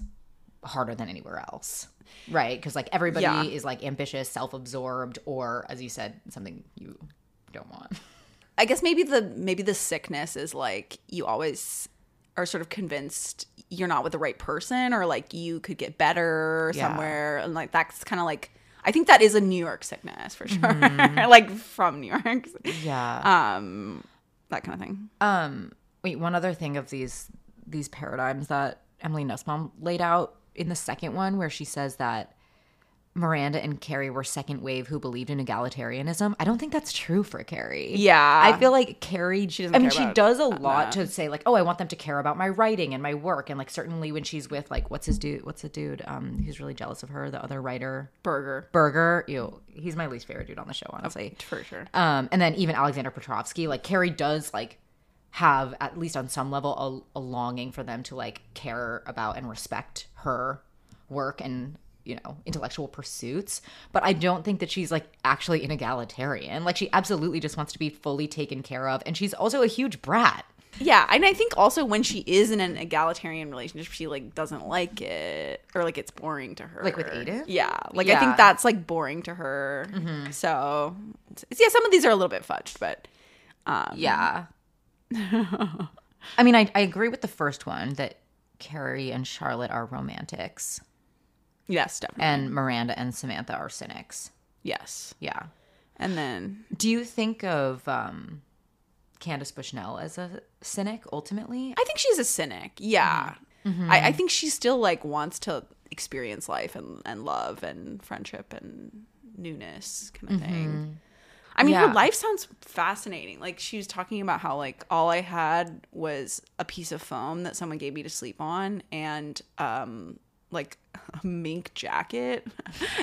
harder than anywhere else, right? Because like everybody yeah. is like ambitious, self-absorbed, or as you said, something you don't want. I guess maybe the maybe the sickness is like you always are sort of convinced you're not with the right person, or like you could get better yeah. somewhere, and like that's kind of like, I think that is a New York sickness for sure, mm-hmm. like from New York, yeah, um, that kind of thing. Um, wait, one other thing of these these paradigms that Emily Nussbaum laid out in the second one, where she says that Miranda and Carrie were second wave who believed in egalitarianism. I don't think that's true for Carrie. Yeah. I feel like Carrie, she doesn't I mean, care she does a lot that. to say like, oh, I want them to care about my writing and my work. And like certainly when she's with like, what's his dude, what's the dude um, who's really jealous of her, the other writer? Berger. Berger. Ew, he's my least favorite dude on the show, honestly. Oh, for sure. Um, and then even Alexander Petrovsky, like Carrie does like have at least on some level a, a longing for them to like care about and respect her work and you know, intellectual pursuits, but I don't think that she's like actually an egalitarian. Like she absolutely just wants to be fully taken care of, and she's also a huge brat. Yeah, and I think also when she is in an egalitarian relationship, she like doesn't like it, or like it's boring to her. Like with Aiden? Yeah, like yeah. I think that's like boring to her. Mm-hmm. So yeah, some of these are a little bit fudged, but um, yeah. I mean, I I agree with the first one that Carrie and Charlotte are romantics. Yes, definitely. And Miranda and Samantha are cynics. Yes. Yeah. And then... Do you think of um, Candace Bushnell as a cynic, ultimately? I think she's a cynic, yeah. Mm-hmm. I, I think she still, like, wants to experience life and, and love and friendship and newness kind of mm-hmm. thing. I mean, yeah. her life sounds fascinating. Like, she was talking about how, like, all I had was a piece of foam that someone gave me to sleep on and... um. like a mink jacket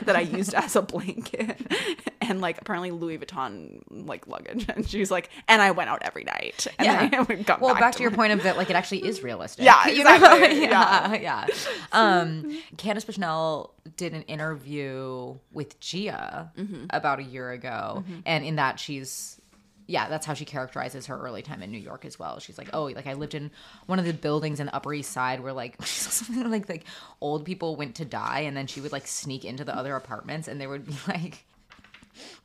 that I used as a blanket and like apparently Louis Vuitton like luggage, and she was like, and I went out every night and yeah. I got well back, back to, to your point of that, like it actually is realistic. Yeah, exactly. You know? yeah. yeah yeah um Candace Bushnell did an interview with Jia mm-hmm. about a year ago mm-hmm. and in that she's yeah, that's how she characterizes her early time in New York as well. She's like, oh, like I lived in one of the buildings in the Upper East Side where like like like old people went to die, and then she would like sneak into the other apartments and there would be like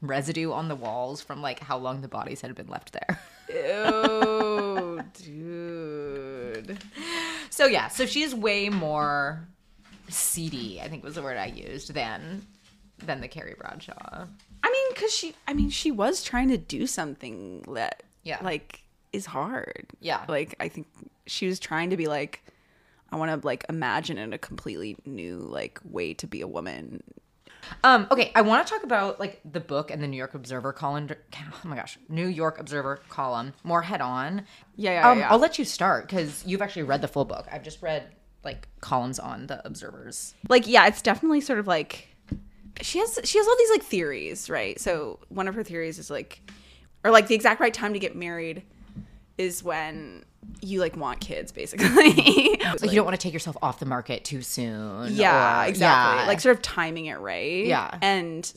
residue on the walls from like how long the bodies had been left there. Ew, dude. So yeah, so she is way more seedy, I think was the word I used, than than the Carrie Bradshaw. I mean, because she, I mean, she was trying to do something that, yeah. like, is hard. Yeah. Like, I think she was trying to be like, I want to, like, imagine in a completely new, like, way to be a woman. Um, okay, I want to talk about, like, the book and the New York Observer column. Oh, my gosh. New York Observer column more head on. Yeah, yeah, um, yeah. I'll let you start because you've actually read the full book. I've just read, like, columns on the Observers. Like, yeah, it's definitely sort of, like... She has she has all these, like, theories, right? So one of her theories is, like, or, like, the exact right time to get married is when you like want kids basically. Like, you don't want to take yourself off the market too soon. Yeah, or, exactly. Yeah. Like sort of timing it right. Yeah. And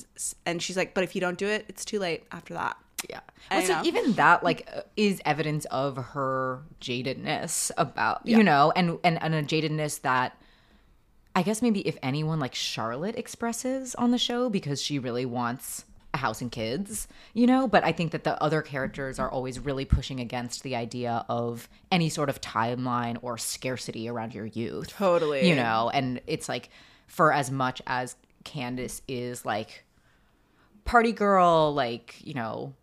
and she's like, but if you don't do it, it's too late after that. Yeah. And so even that like is evidence of her jadedness about, yeah. you know, and, and, and a jadedness that I guess maybe if anyone like Charlotte expresses on the show because she really wants a house and kids, you know, but I think that the other characters are always really pushing against the idea of any sort of timeline or scarcity around your youth. Totally. You know, and it's like for as much as Candace is like party girl, like, you know,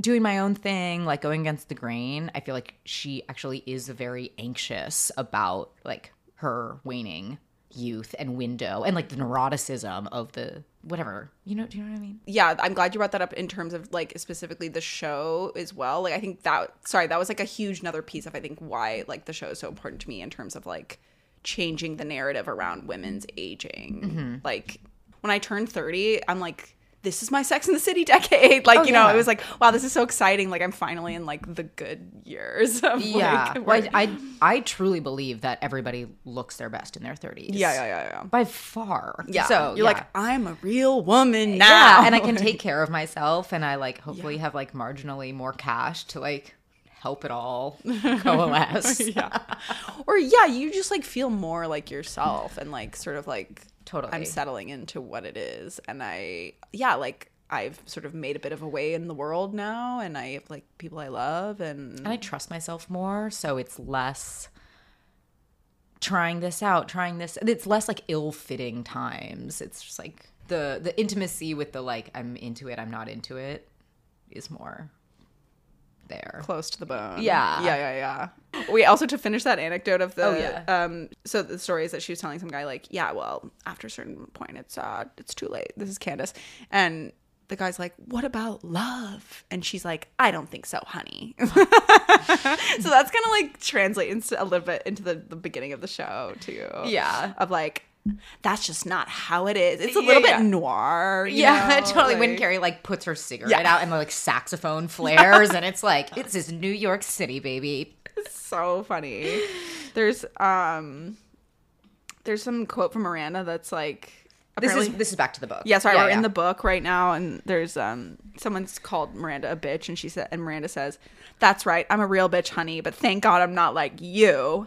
doing my own thing, like going against the grain, I feel like she actually is very anxious about like her waning youth and window and like the neuroticism of the whatever, you know, do you know what I mean? Yeah, I'm glad you brought that up in terms of like specifically the show as well. Like I think that, sorry, that was like a huge another piece of I think why like the show is so important to me in terms of like changing the narrative around women's aging. Mm-hmm. Like when I turned thirty, I'm like, this is my Sex and the City decade. Like, oh, you know, yeah. It was like, wow, this is so exciting. Like, I'm finally in, like, the good years. Of, yeah. Like, well, I, I I truly believe that everybody looks their best in their thirties. Yeah, yeah, yeah, yeah. By far. Yeah. So you're yeah. like, I'm a real woman now. Yeah, and I can take care of myself. And I, like, hopefully yeah. have, like, marginally more cash to, like, help it all coalesce. yeah. Or, yeah, you just, like, feel more like yourself and, like, sort of, like, totally. I'm settling into what it is. And I, yeah, like I've sort of made a bit of a way in the world now. And I have like people I love. And and I trust myself more. So it's less trying this out, trying this. It's less like ill-fitting times. It's just like the, the intimacy with the like, I'm into it, I'm not into it is more there. Close to the bone. Yeah. Yeah, yeah, yeah. Wait, also to finish that anecdote of the, oh, yeah. um, so the story is that she was telling some guy like, yeah, well, after a certain point, it's uh, it's too late. This is Candace. And the guy's like, what about love? And she's like, I don't think so, honey. So that's kind of like translates a little bit into the, the beginning of the show too. Yeah. Of like, that's just not how it is. It's a little yeah, yeah. bit noir. You yeah, know? Totally. Like, when Carrie like puts her cigarette yeah. out and the like saxophone flares and it's like, it's this New York City, baby. It's so funny. There's um, there's some quote from Miranda that's like, this is this is back to the book. Yeah, sorry, yeah, we're yeah. in the book right now, and there's um, someone's called Miranda a bitch, and she said, and Miranda says, "That's right, I'm a real bitch, honey, but thank God I'm not like you."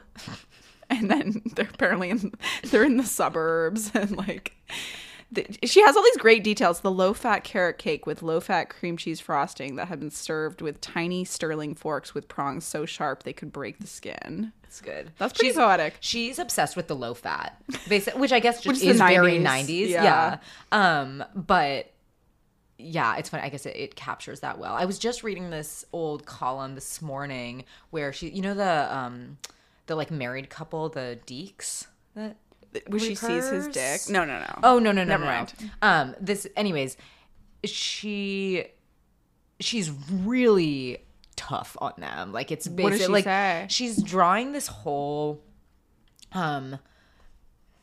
And then they're apparently in, they're in the suburbs, and like the, she has all these great details. The low-fat carrot cake with low-fat cream cheese frosting that had been served with tiny sterling forks with prongs so sharp they could break the skin. That's good. That's pretty she's, poetic. She's obsessed with the low-fat, which I guess just which is, is very nineties. Yeah. yeah. Um, but yeah, it's funny. I guess it, it captures that well. I was just reading this old column this morning where she, you know, the um. the like married couple, the Deeks, that where she sees his dick. No, no, no. Oh no, no, no, never no, mind. No. Um, this, anyways, she she's really tough on them. Like it's basically what does she like say? She's drawing this whole, um,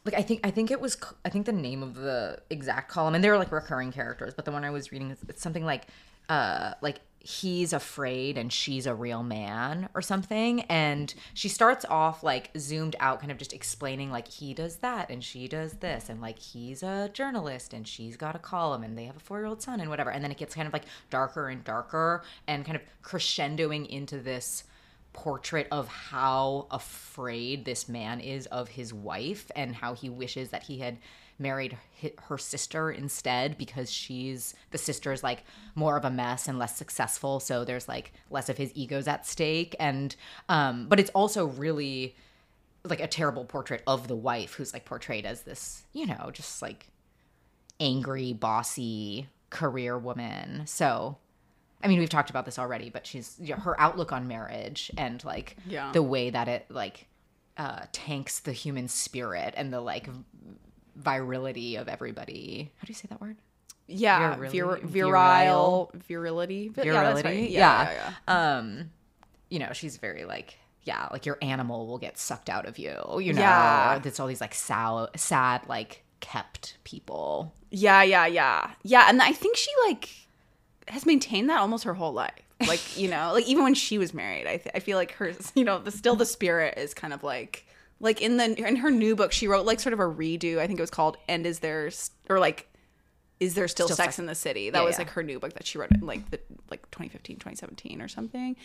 like I think I think it was I think the name of the exact column, and they were like recurring characters, but the one I was reading is it's something like, uh, like. he's afraid and she's a real man or something. And she starts off like zoomed out, kind of just explaining like he does that and she does this and like he's a journalist and she's got a column and they have a four-year-old son and whatever. And then it gets kind of like darker and darker and kind of crescendoing into this portrait of how afraid this man is of his wife and how he wishes that he had married her sister instead because she's the sister's like more of a mess and less successful, so there's like less of his egos at stake. And um but it's also really like a terrible portrait of the wife who's like portrayed as this, you know, just like angry, bossy career woman. So I mean, we've talked about this already, but she's, you know, her outlook on marriage and like yeah. the way that it like uh tanks the human spirit and the like virility of everybody. How do you say that word? Yeah, virility. Vir- virile, virility. Virility. Yeah, that's right. yeah, yeah. yeah, yeah. Um, you know, she's very like, yeah, like your animal will get sucked out of you. You know, yeah. It's all these like sow- sad, like kept people. Yeah, yeah, yeah, yeah. And I think she like has maintained that almost her whole life. Like, you know, like even when she was married, I th- I feel like her, you know, the still the spirit is kind of like, like in the in her new book, she wrote like sort of a redo. I think it was called "And Is There," or like, "Is There Still, still Sex, Sex in the City?" That yeah, was yeah. like her new book that she wrote in like the, like twenty fifteen, twenty seventeen or something.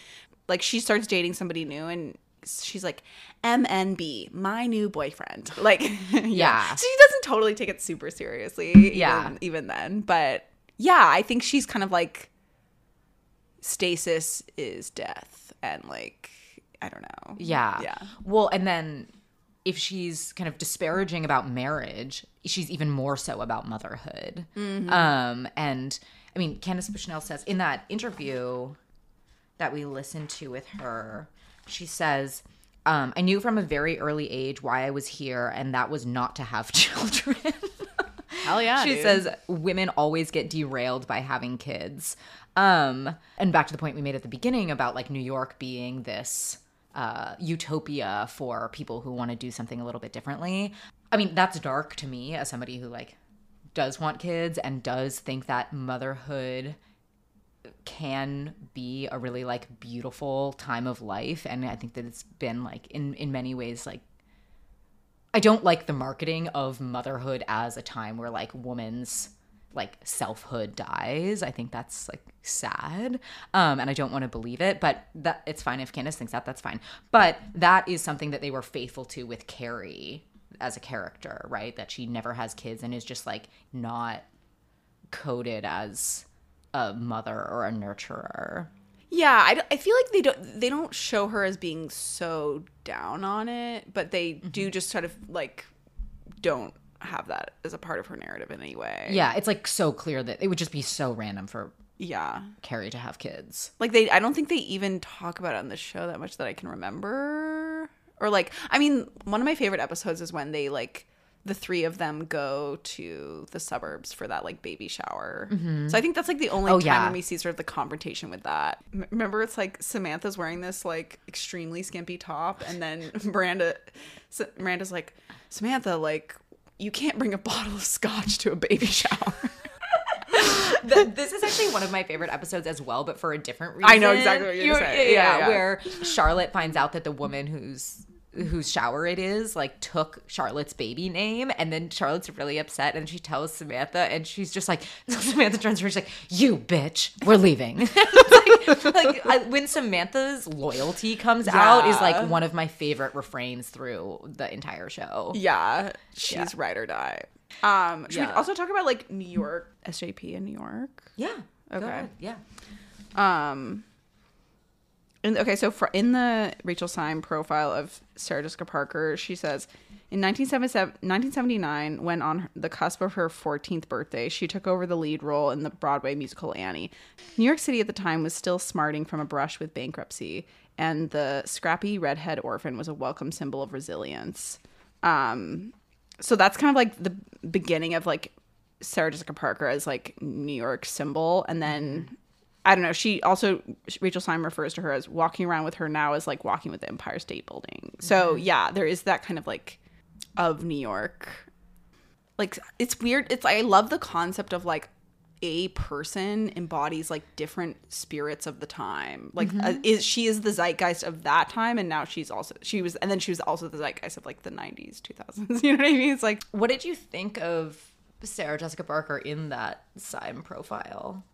Like she starts dating somebody new and she's like, M N B, my new boyfriend. Like, yeah. yeah. So she doesn't totally take it super seriously. Yeah. Even, even then. But yeah, I think she's kind of like, stasis is death. And like, I don't know. Yeah. Yeah. Well, and then if she's kind of disparaging about marriage, she's even more so about motherhood. Mm-hmm. Um, and I mean, Candace Bushnell says in that interview that we listened to with her, she says, um, I knew from a very early age why I was here, and that was not to have children. Hell yeah, She dude. says women always get derailed by having kids. Um, and back to the point we made at the beginning about like New York being this uh, utopia for people who want to do something a little bit differently. I mean, that's dark to me as somebody who like does want kids and does think that motherhood can be a really like beautiful time of life, and I think that it's been like in in many ways like I don't like the marketing of motherhood as a time where like woman's like selfhood dies. I think that's like sad, um and I don't want to believe it, but that it's fine if Candace thinks that, that's fine. But that is something that they were faithful to with Carrie as a character, right? That she never has kids and is just like not coded as a mother or a nurturer. Yeah, I, I feel like they don't they don't show her as being so down on it, but they mm-hmm. do just sort of like don't have that as a part of her narrative in any way. Yeah, it's like so clear that it would just be so random for yeah Carrie to have kids. Like they, I don't think they even talk about it on the show that much that I can remember. Or like, I mean, one of my favorite episodes is when they like, the three of them go to the suburbs for that, like, baby shower. Mm-hmm. So I think that's, like, the only oh, time yeah. when we see sort of the confrontation with that. M- remember, it's, like, Samantha's wearing this, like, extremely skimpy top, and then Miranda, S- Miranda's like, Samantha, like, you can't bring a bottle of scotch to a baby shower. the, this is actually one of my favorite episodes as well, but for a different reason. I know exactly what you're, you're saying. Yeah, yeah, yeah, where Charlotte finds out that the woman who's... whose shower it is, like, took Charlotte's baby name, and then Charlotte's really upset, and she tells Samantha, and she's just like, Samantha turns to her, she's like, you bitch, we're leaving. Like, like I, when Samantha's loyalty comes yeah. out is, like, one of my favorite refrains through the entire show. Yeah. She's yeah. ride or die. Um, should yeah. we also talk about, like, New York, S J P in New York? Yeah. Okay. Yeah. Um... And, okay, so for, in the Rachel Syme profile of Sarah Jessica Parker, she says, in nineteen seventy-nine, when on the cusp of her fourteenth birthday, she took over the lead role in the Broadway musical Annie. New York City at the time was still smarting from a brush with bankruptcy, and the scrappy redhead orphan was a welcome symbol of resilience. Um, so that's kind of like the beginning of like Sarah Jessica Parker as like New York symbol, and then... Mm-hmm. I don't know. She also, Rachel Syme refers to her as walking around with her now is like walking with the Empire State Building. So yeah, there is that kind of like of New York. Like it's weird. It's, I love the concept of like a person embodies like different spirits of the time. Like mm-hmm. uh, is she is the zeitgeist of that time. And now she's also, she was, and then she was also the zeitgeist of like the nineties, two thousands. You know what I mean? It's like, what did you think of Sarah Jessica Parker in that Syme profile?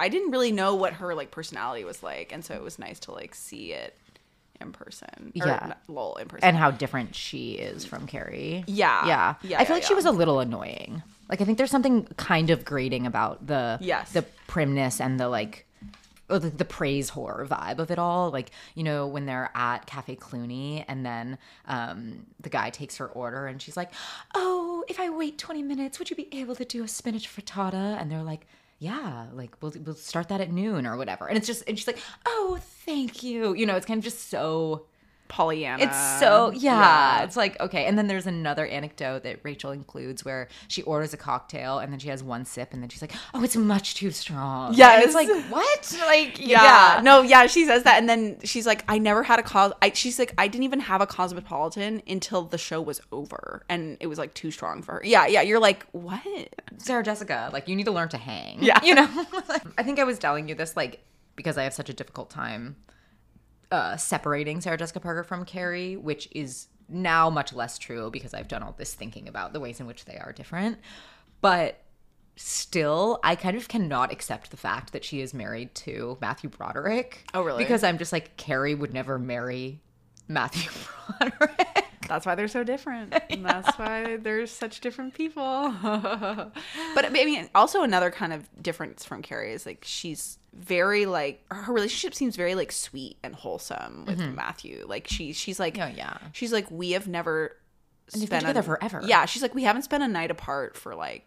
I didn't really know what her, like, personality was like, and so it was nice to, like, see it in person. Or, yeah. Lol, in person. And how different she is from Carrie. Yeah. Yeah. yeah I feel yeah, like yeah. she was a little annoying. Like, I think there's something kind of grating about the yes. the primness and the, like, or the, the praise horror vibe of it all. Like, you know, when they're at Cafe Clooney, and then um, the guy takes her order, and she's like, oh, if I wait twenty minutes, would you be able to do a spinach frittata? And they're like... yeah, like, we'll we'll start that at noon or whatever. And it's just, and she's like, oh, thank you. You know, it's kind of just so... Pollyanna. It's so, yeah, yeah. It's like, okay. And then there's another anecdote that Rachel includes where she orders a cocktail and then she has one sip and then she's like, oh, it's much too strong. Yeah. It's like, what? Like, yeah. yeah. No, yeah, she says that. And then she's like, I never had a cos... I, she's like, I didn't even have a Cosmopolitan until the show was over. And it was like too strong for her. Yeah, yeah. You're like, what? Sarah Jessica, like you need to learn to hang. Yeah. You know? I think I was telling you this, like, because I have such a difficult time uh, separating Sarah Jessica Parker from Carrie, which is now much less true because I've done all this thinking about the ways in which they are different. But still, I kind of cannot accept the fact that she is married to Matthew Broderick. Oh, really? Because I'm just like, Carrie would never marry Matthew Broderick. That's why they're so different. And that's why they're such different people. But I mean, also another kind of difference from Carrie is like she's very like her relationship seems very like sweet and wholesome with mm-hmm. Matthew. Like she she's like oh yeah. She's like, we have never and spent together a, forever. Yeah, she's like, we haven't spent a night apart for like,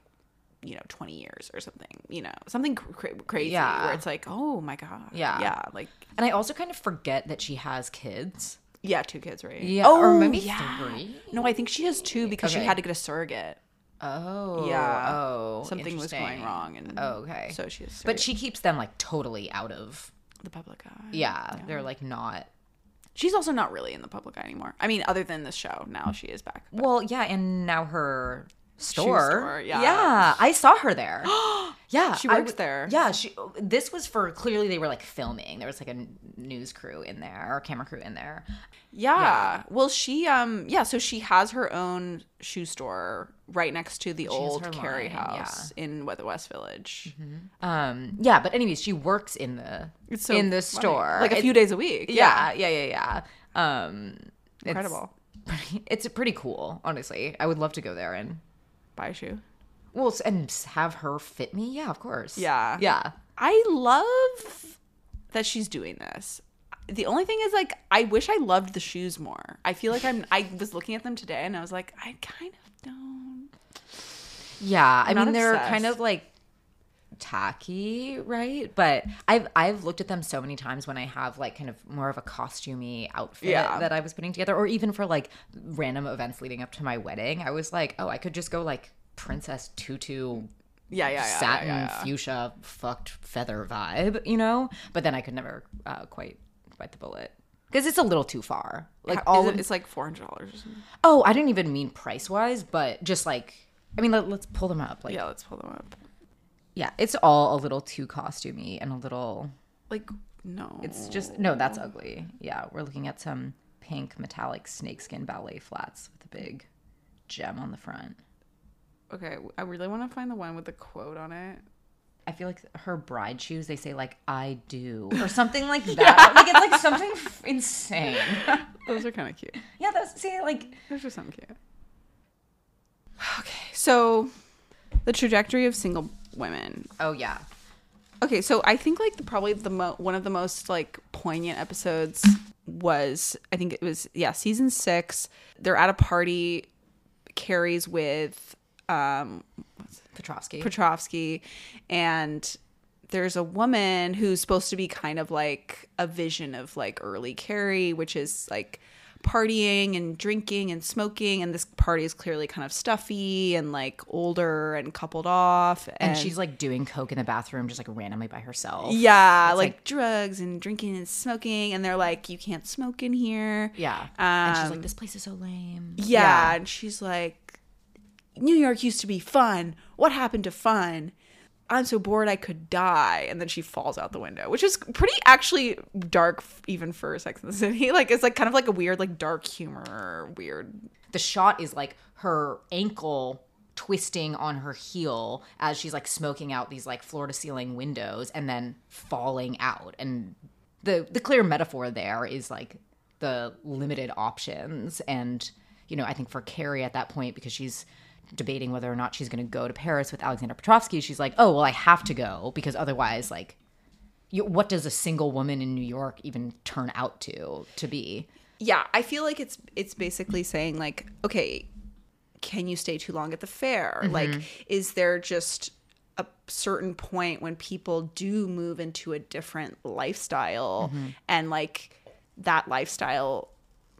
you know, twenty years or something, you know, something cra- crazy yeah. where it's like, oh my God. Yeah. Yeah, like and I also kind of forget that she has kids. Yeah, two kids, right? Yeah, oh, or maybe yeah. three. No, I think she has two because okay. she had to get a surrogate. Oh, yeah. Oh, something was going wrong, and oh, okay. So she has, surrogate. But she keeps them like totally out of the public eye. Yeah, yeah, they're like not. She's also not really in the public eye anymore. I mean, other than this show, now she is back. But... Well, yeah, and now her store. Shoe store, yeah. Yeah, I saw her there. Yeah, she works w- there. Yeah, she. This was for clearly they were like filming. There was like a news crew in there or camera crew in there. Yeah. yeah. Well, she. Um. Yeah. So she has her own shoe store right next to the she old Carrie line, house yeah. in the West Village. Mm-hmm. Um. Yeah. But anyways, she works in the it's so in the funny. store like a few it, days a week. Yeah. Yeah. Yeah. Yeah. yeah. Um. Incredible. It's pretty, it's pretty cool. Honestly, I would love to go there and buy a shoe. Well, and have her fit me? Yeah, of course. Yeah. Yeah. I love that she's doing this. The only thing is, like, I wish I loved the shoes more. I feel like I'm, I was looking at them today and I was like, I kind of don't. Yeah. I'm I mean, they're kind of like tacky, right? But I've, I've looked at them so many times when I have like kind of more of a costumey outfit yeah. that I was putting together, or even for like random events leading up to my wedding. I was like, oh, I could just go like, princess tutu yeah yeah, yeah satin yeah, yeah. fuchsia fucked feather vibe, you know, but then I could never uh, quite bite the bullet because it's a little too far. Like all it, of, it's like four hundred dollars or something. Oh, I didn't even mean price wise, but just like I mean let, let's pull them up like yeah let's pull them up yeah it's all a little too costumey and a little like no it's just no that's ugly. Yeah, we're looking at some pink metallic snakeskin ballet flats with a big gem on the front. Okay, I really want to find the one with the quote on it. I feel like her bride shoes, they say, like, I do. Or something like that. Yeah. Like, it's, like, something f- insane. Those are kind of cute. Yeah, those, see, like... Those are something cute. Okay, so the trajectory of single women. Oh, yeah. Okay, so I think, like, the, probably the mo- one of the most, like, poignant episodes was... I think it was, yeah, season six. They're at a party. Carrie's with... Um, Petrovsky. Petrovsky. And there's a woman who's supposed to be kind of like a vision of like early Carrie, which is like partying and drinking and smoking. And this party is clearly kind of stuffy and like older and coupled off. And, and she's like doing coke in the bathroom just like randomly by herself. Yeah. Like, like drugs and drinking and smoking. And they're like, you can't smoke in here. Yeah. Um, and she's like, this place is so lame. Yeah. yeah. And she's like, New York used to be fun. What happened to fun? I'm so bored I could die. And then she falls out the window, which is pretty actually dark even for Sex and the City. Like it's like kind of like a weird like dark humor weird. The shot is like her ankle twisting on her heel as she's like smoking out these like floor to ceiling windows and then falling out. And the the clear metaphor there is like the limited options. And, you know, I think for Carrie at that point, because she's debating whether or not she's going to go to Paris with Alexander Petrovsky, she's like, oh, well, I have to go because otherwise, like, you, what does a single woman in New York even turn out to to be? Yeah, I feel like it's it's basically saying, like, okay, can you stay too long at the fair? Mm-hmm. Like, is there just a certain point when people do move into a different lifestyle mm-hmm. and, like, that lifestyle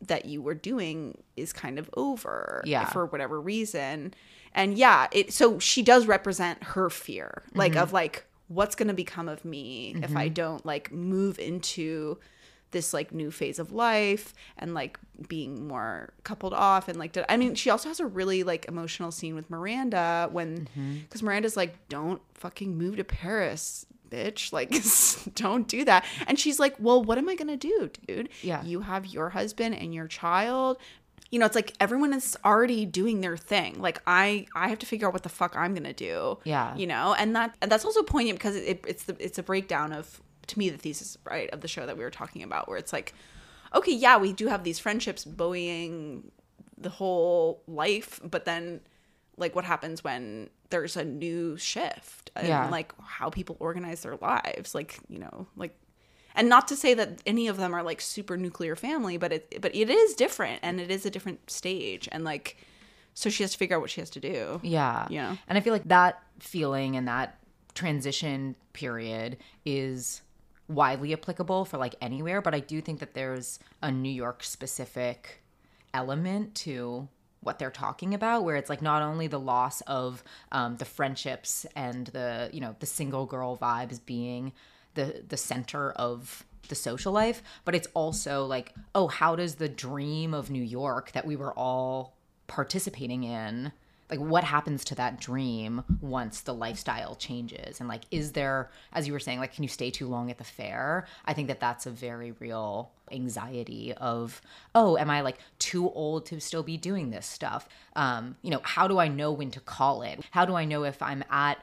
that you were doing is kind of over yeah. for whatever reason. And yeah, it so she does represent her fear, like mm-hmm. of like, what's going to become of me mm-hmm. if I don't like move into this like new phase of life and like being more coupled off and like, did, I mean, she also has a really like emotional scene with Miranda when, because mm-hmm. Miranda's like, don't fucking move to Paris. bitch, like, don't do that. And she's like, well, what am I going to do, dude? Yeah. You have your husband and your child. You know, it's like everyone is already doing their thing. Like, I, I have to figure out what the fuck I'm going to do. Yeah. You know, and that and that's also poignant because it, it's the it's a breakdown of, to me, the thesis, right, of the show that we were talking about, where it's like, okay, yeah, we do have these friendships buoying the whole life, but then, like, what happens when there's a new shift and, yeah. like, how people organize their lives? Like, you know, like, and not to say that any of them are, like, super nuclear family, but it, but it is different, and it is a different stage, and, like, so she has to figure out what she has to do. Yeah. You know? And I feel like that feeling and that transition period is widely applicable for, like, anywhere, but I do think that there's a New York specific element to what they're talking about, where it's like not only the loss of um, the friendships and the, you know, the single girl vibes being the the center of the social life, but it's also like, oh, how does the dream of New York that we were all participating in, like, what happens to that dream once the lifestyle changes? And, like, is there, as you were saying, like, can you stay too long at the fair? I think that that's a very real anxiety of, oh, am I, like, too old to still be doing this stuff? Um, you know, how do I know when to call it? How do I know if I'm at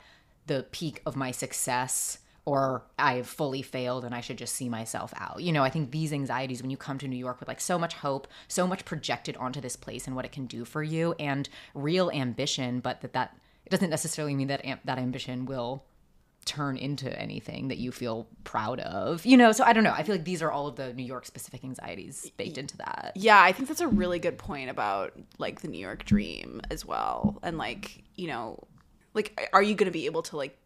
the peak of my success or I've fully failed and I should just see myself out? You know, I think these anxieties when you come to New York with, like, so much hope, so much projected onto this place and what it can do for you and real ambition, but that, that it doesn't necessarily mean that am- that ambition will turn into anything that you feel proud of, you know? So I don't know. I feel like these are all of the New York specific anxieties baked into that. Yeah, I think that's a really good point about, like, the New York dream as well. And, like, you know, like, are you going to be able to, like,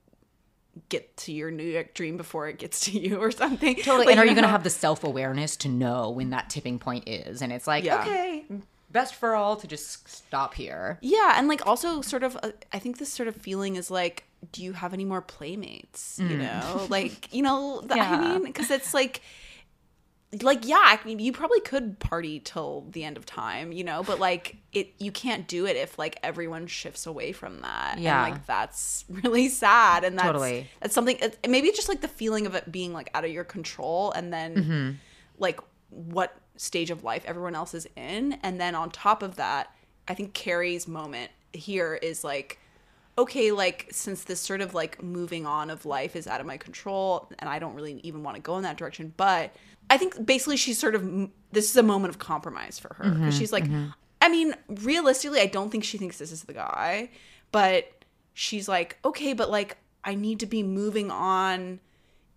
get to your New York dream before it gets to you or something? Totally. Like, and are you, you know, going to have the self-awareness to know when that tipping point is? And it's like, yeah. Okay, best for all to just stop here. Yeah. And, like, also sort of, uh, I think this sort of feeling is like, do you have any more playmates? Mm. You know, like, you know, the, yeah. I mean, because it's like, like, yeah, I mean, you probably could party till the end of time, you know, but, like, it, you can't do it if, like, everyone shifts away from that. Yeah. And, like, that's really sad. And that's, totally. That's something, it, maybe just, like, the feeling of it being, like, out of your control and then, mm-hmm. like, what stage of life everyone else is in. And then on top of that, I think Carrie's moment here is, like, okay, like, since this sort of, like, moving on of life is out of my control and I don't really even want to go in that direction, but I think basically she's sort of – this is a moment of compromise for her. Mm-hmm, she's like, mm-hmm. I mean, realistically, I don't think she thinks this is the guy, but she's like, okay, but, like, I need to be moving on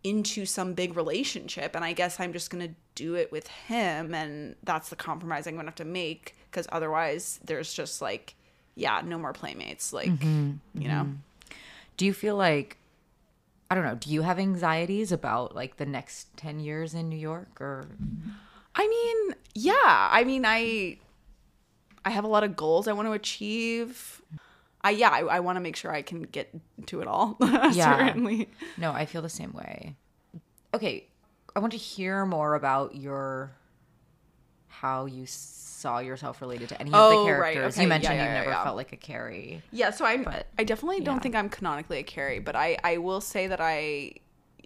into some big relationship, and I guess I'm just going to do it with him, and that's the compromise I'm going to have to make because otherwise there's just, like, yeah, no more playmates, like, mm-hmm, you know. Mm-hmm. Do you feel like – I don't know. Do you have anxieties about, like, the next ten years in New York? Or I mean, yeah. I mean, I I have a lot of goals I want to achieve. I Yeah, I, I want to make sure I can get to it all. Yeah. Certainly. No, I feel the same way. Okay, I want to hear more about your – how you – saw yourself related to any oh, of the characters. Right, okay. You mentioned yeah, yeah, you never yeah, yeah. felt like a Carrie. Yeah, so I'm, but, I definitely yeah. don't think I'm canonically a Carrie, but I, I will say that I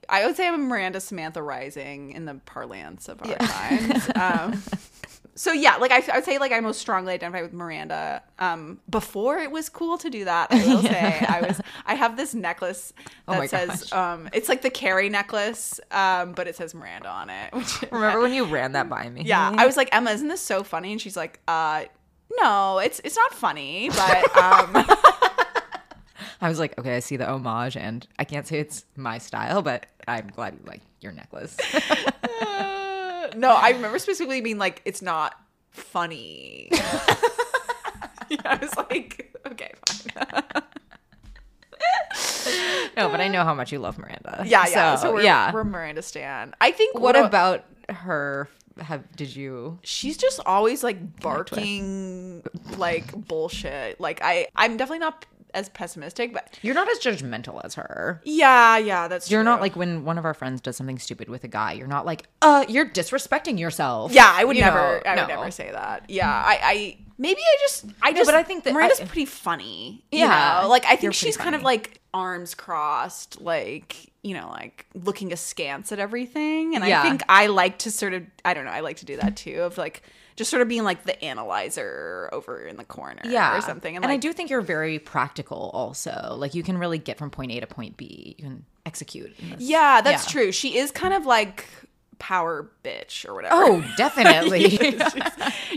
I would say I'm a Miranda Samantha Rising in the parlance of our yeah. times. Um, so yeah, like I, I would say like I most strongly identify with Miranda. Um, before it was cool to do that, I will yeah. say I was I have this necklace that oh says um, it's like the Carrie necklace, um, but it says Miranda on it. Which, remember when you ran that by me? Yeah, I was like, Emma, isn't this so funny? And she's like, uh, no, it's it's not funny, but. Um, I was like, okay, I see the homage, and I can't say it's my style, but I'm glad you like your necklace. uh, no, I remember specifically being like, it's not funny. Yeah, I was like, okay, fine. No, but I know how much you love Miranda. Yeah, yeah. So, so we're, yeah. we're Miranda stan. I think. What, what about a- her? Have did you? She's just always like barking, like bullshit. Like I, I'm definitely not as pessimistic, but you're not as judgmental as her. Yeah, yeah, that's you're true. Not like when one of our friends does something stupid with a guy, you're not like, uh, you're disrespecting yourself. Yeah, I would you never know, I would no. never say that. Yeah, I, I Maybe I just I no, just but I think that Miranda's I, pretty funny. Yeah. You know? Like I think she's funny. Kind of like arms crossed, like, you know, like looking askance at everything. And yeah. I think I like to sort of I don't know, I like to do that too, of like just sort of being like the analyzer over in the corner yeah. or something. And, and like, I do think you're very practical also. Like you can really get from point A to point B. You can execute. Yeah, that's yeah. true. She is kind of like power bitch or whatever. Oh, definitely. yeah.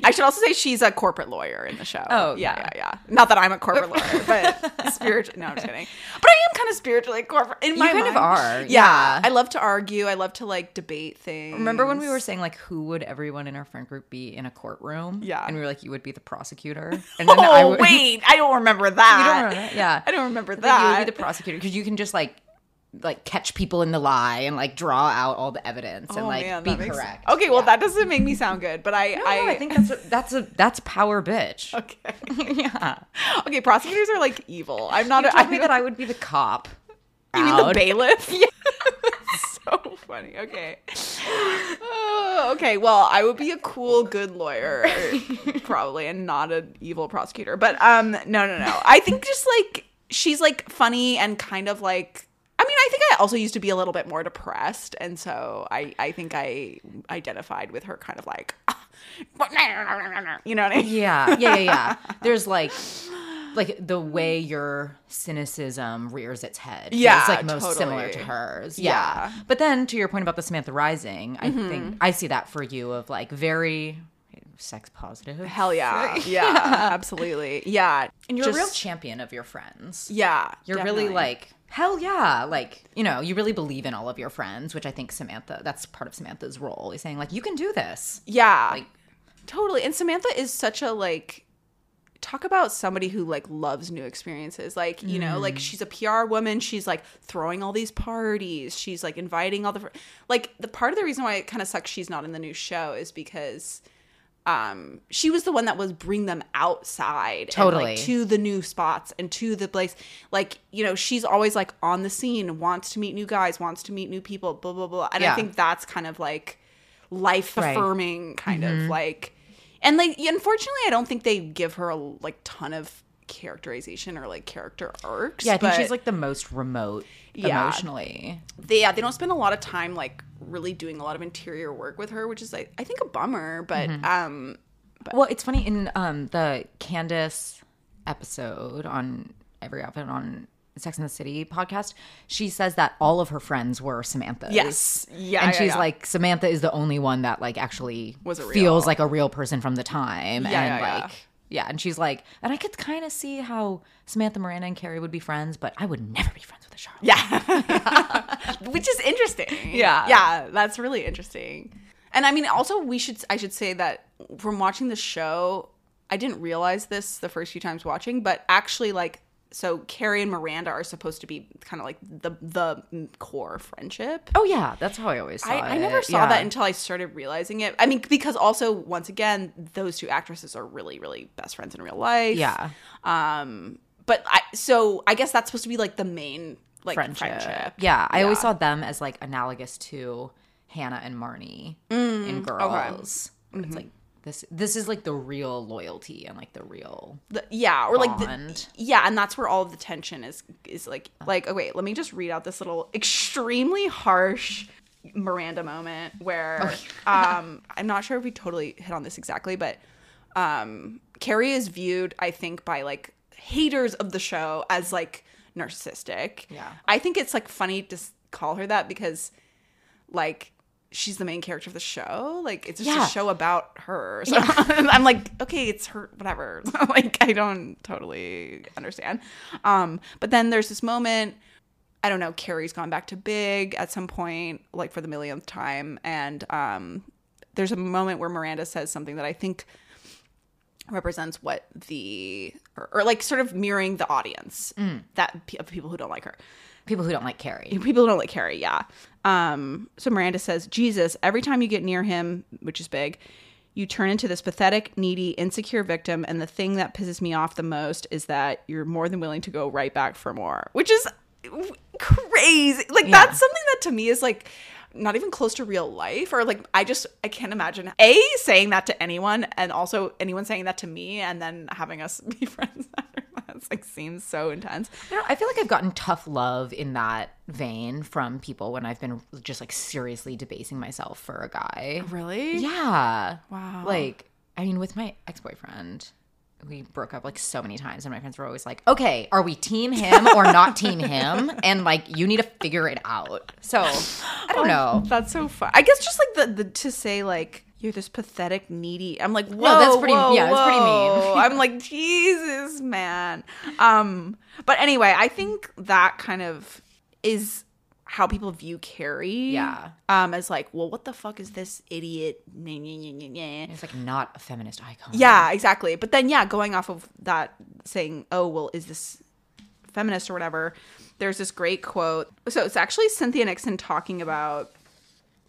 I should also say she's a corporate lawyer in the show. Oh, yeah, yeah, yeah. yeah. Not that I'm a corporate lawyer, but spiritually. No, I'm just kidding. But I am kind of spiritually corporate in my mind. You kind of are. Yeah. yeah. I love to argue. I love to like debate things. Remember when we were saying like who would everyone in our friend group be in a courtroom? Yeah. And we were like, you would be the prosecutor. And then oh, I would- wait. I don't remember that. You don't remember that? Yeah. I don't remember that. Then you would be the prosecutor because you can just like like catch people in the lie and like draw out all the evidence oh, and like man, be correct. Sense. Okay, well yeah. that doesn't make me sound good, but I no, I, no, I think that's a, that's a that's power bitch. Okay, yeah. Okay, prosecutors are like evil. I'm not. You a, told I me that I would be the cop. You mean the bailiff? Yeah. So funny. Okay. Oh, okay. Well, I would be a cool, good lawyer probably, and not an evil prosecutor. But um, no, no, no. I think just like she's like funny and kind of like. I mean, I think I also used to be a little bit more depressed, and so I, I think I identified with her kind of like, you know what I mean? Yeah, yeah, yeah, yeah. There's like, like the way your cynicism rears its head. Yeah, it's like most totally. Similar to hers. Yeah. yeah. But then to your point about the Samantha Rising, I mm-hmm. think I see that for you of like very sex positive. Hell yeah. Yeah, yeah. Absolutely. Yeah. And you're Just, a real champion of your friends. Yeah, You're definitely. Really like... Hell yeah. Like, you know, you really believe in all of your friends, which I think Samantha, that's part of Samantha's role, is saying, like, you can do this. Yeah. Like, totally. And Samantha is such a, like, talk about somebody who, like, loves new experiences. Like, you mm. know, like, she's a P R woman. She's, like, throwing all these parties. She's, like, inviting all the, like, the part of the reason why it kind of sucks she's not in the new show is because... Um, she was the one that was bring them outside totally. And, like, to the new spots and to the place. Like, you know, she's always like on the scene, wants to meet new guys, wants to meet new people, blah, blah, blah. And yeah. I think that's kind of like life affirming right. kind mm-hmm. of like, and like, unfortunately, I don't think they give her a like ton of characterization or like character arcs. Yeah. I think she's like the most remote yeah, emotionally. They, yeah. They don't spend a lot of time like really doing a lot of interior work with her, which is like, I think a bummer, but, mm-hmm. um, but. Well, it's funny in, um, the Candace episode on Every Outfit on Sex and the City podcast, she says that all of her friends were Samantha's. Yes. Yeah. And yeah, she's yeah. like, Samantha is the only one that like actually was real. Feels like a real person from the time. Yeah, and yeah, like, yeah. Yeah, and she's like, and I could kind of see how Samantha, Miranda, and Carrie would be friends, but I would never be friends with a Charlotte. Yeah. Which is interesting. Yeah. Yeah, that's really interesting. And I mean, also, we should, I should say that from watching the show, I didn't realize this the first few times watching, but actually, like, so Carrie and Miranda are supposed to be kind of like the the core friendship. Oh, yeah. That's how I always saw I, it. I never saw yeah. that until I started realizing it. I mean, because also, once again, those two actresses are really, really best friends in real life. Yeah. Um. But I so I guess that's supposed to be like the main like friendship. friendship. Yeah. I yeah. always saw them as like analogous to Hannah and Marnie mm, in Girls. Okay. It's mm-hmm. like. This, this is like the real loyalty and like the real the, yeah or bond. Like the, yeah and that's where all of the tension is is like uh, like oh wait let me just read out this little extremely harsh Miranda moment where oh, yeah. um I'm not sure if we totally hit on this exactly but um Carrie is viewed I think by like haters of the show as like narcissistic. Yeah, I think it's like funny to call her that because like she's the main character of the show. Like, it's just yeah. a show about her. So yeah. I'm like, okay, it's her, whatever. Like, I don't totally understand. Um, but then there's this moment, I don't know, Carrie's gone back to Big at some point, like for the millionth time. And um, there's a moment where Miranda says something that I think represents what the, or, or like sort of mirroring the audience mm. that of people who don't like her. People who don't like Carrie. People who don't like Carrie, yeah. Um, so Miranda says, Jesus, every time you get near him, which is Big, you turn into this pathetic, needy, insecure victim. And the thing that pisses me off the most is that you're more than willing to go right back for more, which is crazy. Like, yeah. that's something that to me is like, not even close to real life, or like, I just, I can't imagine A, saying that to anyone, and also anyone saying that to me, and then having us be friends after that. It's like, seems so intense. I don't know, I feel like I've gotten tough love in that vein from people when I've been just like seriously debasing myself for a guy. Really? Yeah. Wow. Like, I mean, with my ex-boyfriend, we broke up like so many times, and my friends were always like, okay, are we team him or not team him? And like, you need to figure it out. So I don't oh, know. That's so fun. I guess just like the, the to say like, you're this pathetic, needy. I'm like, whoa, no, that's pretty, whoa, yeah, it's pretty mean. I'm like, Jesus, man. Um, but anyway, I think that kind of is how people view Carrie. Yeah. Um, as like, well, what the fuck is this idiot? It's like not a feminist icon. Yeah, exactly. But then, yeah, going off of that saying, oh, well, is this feminist or whatever? There's this great quote. So it's actually Cynthia Nixon talking about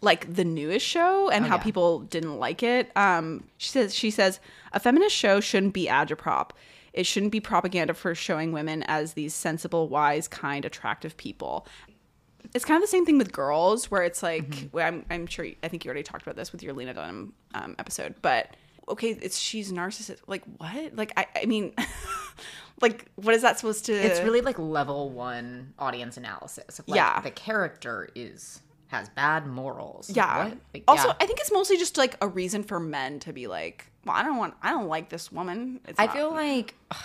like the newest show and oh, how yeah. people didn't like it. Um, she says, she says, a feminist show shouldn't be agitprop. It shouldn't be propaganda for showing women as these sensible, wise, kind, attractive people. It's kind of the same thing with Girls, where it's like, mm-hmm. well, I'm, I'm sure, I think you already talked about this with your Lena Dunham um, episode, but okay, it's she's narcissist. Like, what? Like, I, I mean, like, what is that supposed to? It's really like level one audience analysis. Of like, yeah. The character is, has bad morals. Yeah. What? Like, also, yeah. I think it's mostly just like a reason for men to be like, well, I don't want, I don't like this woman. It's I not- feel like ugh,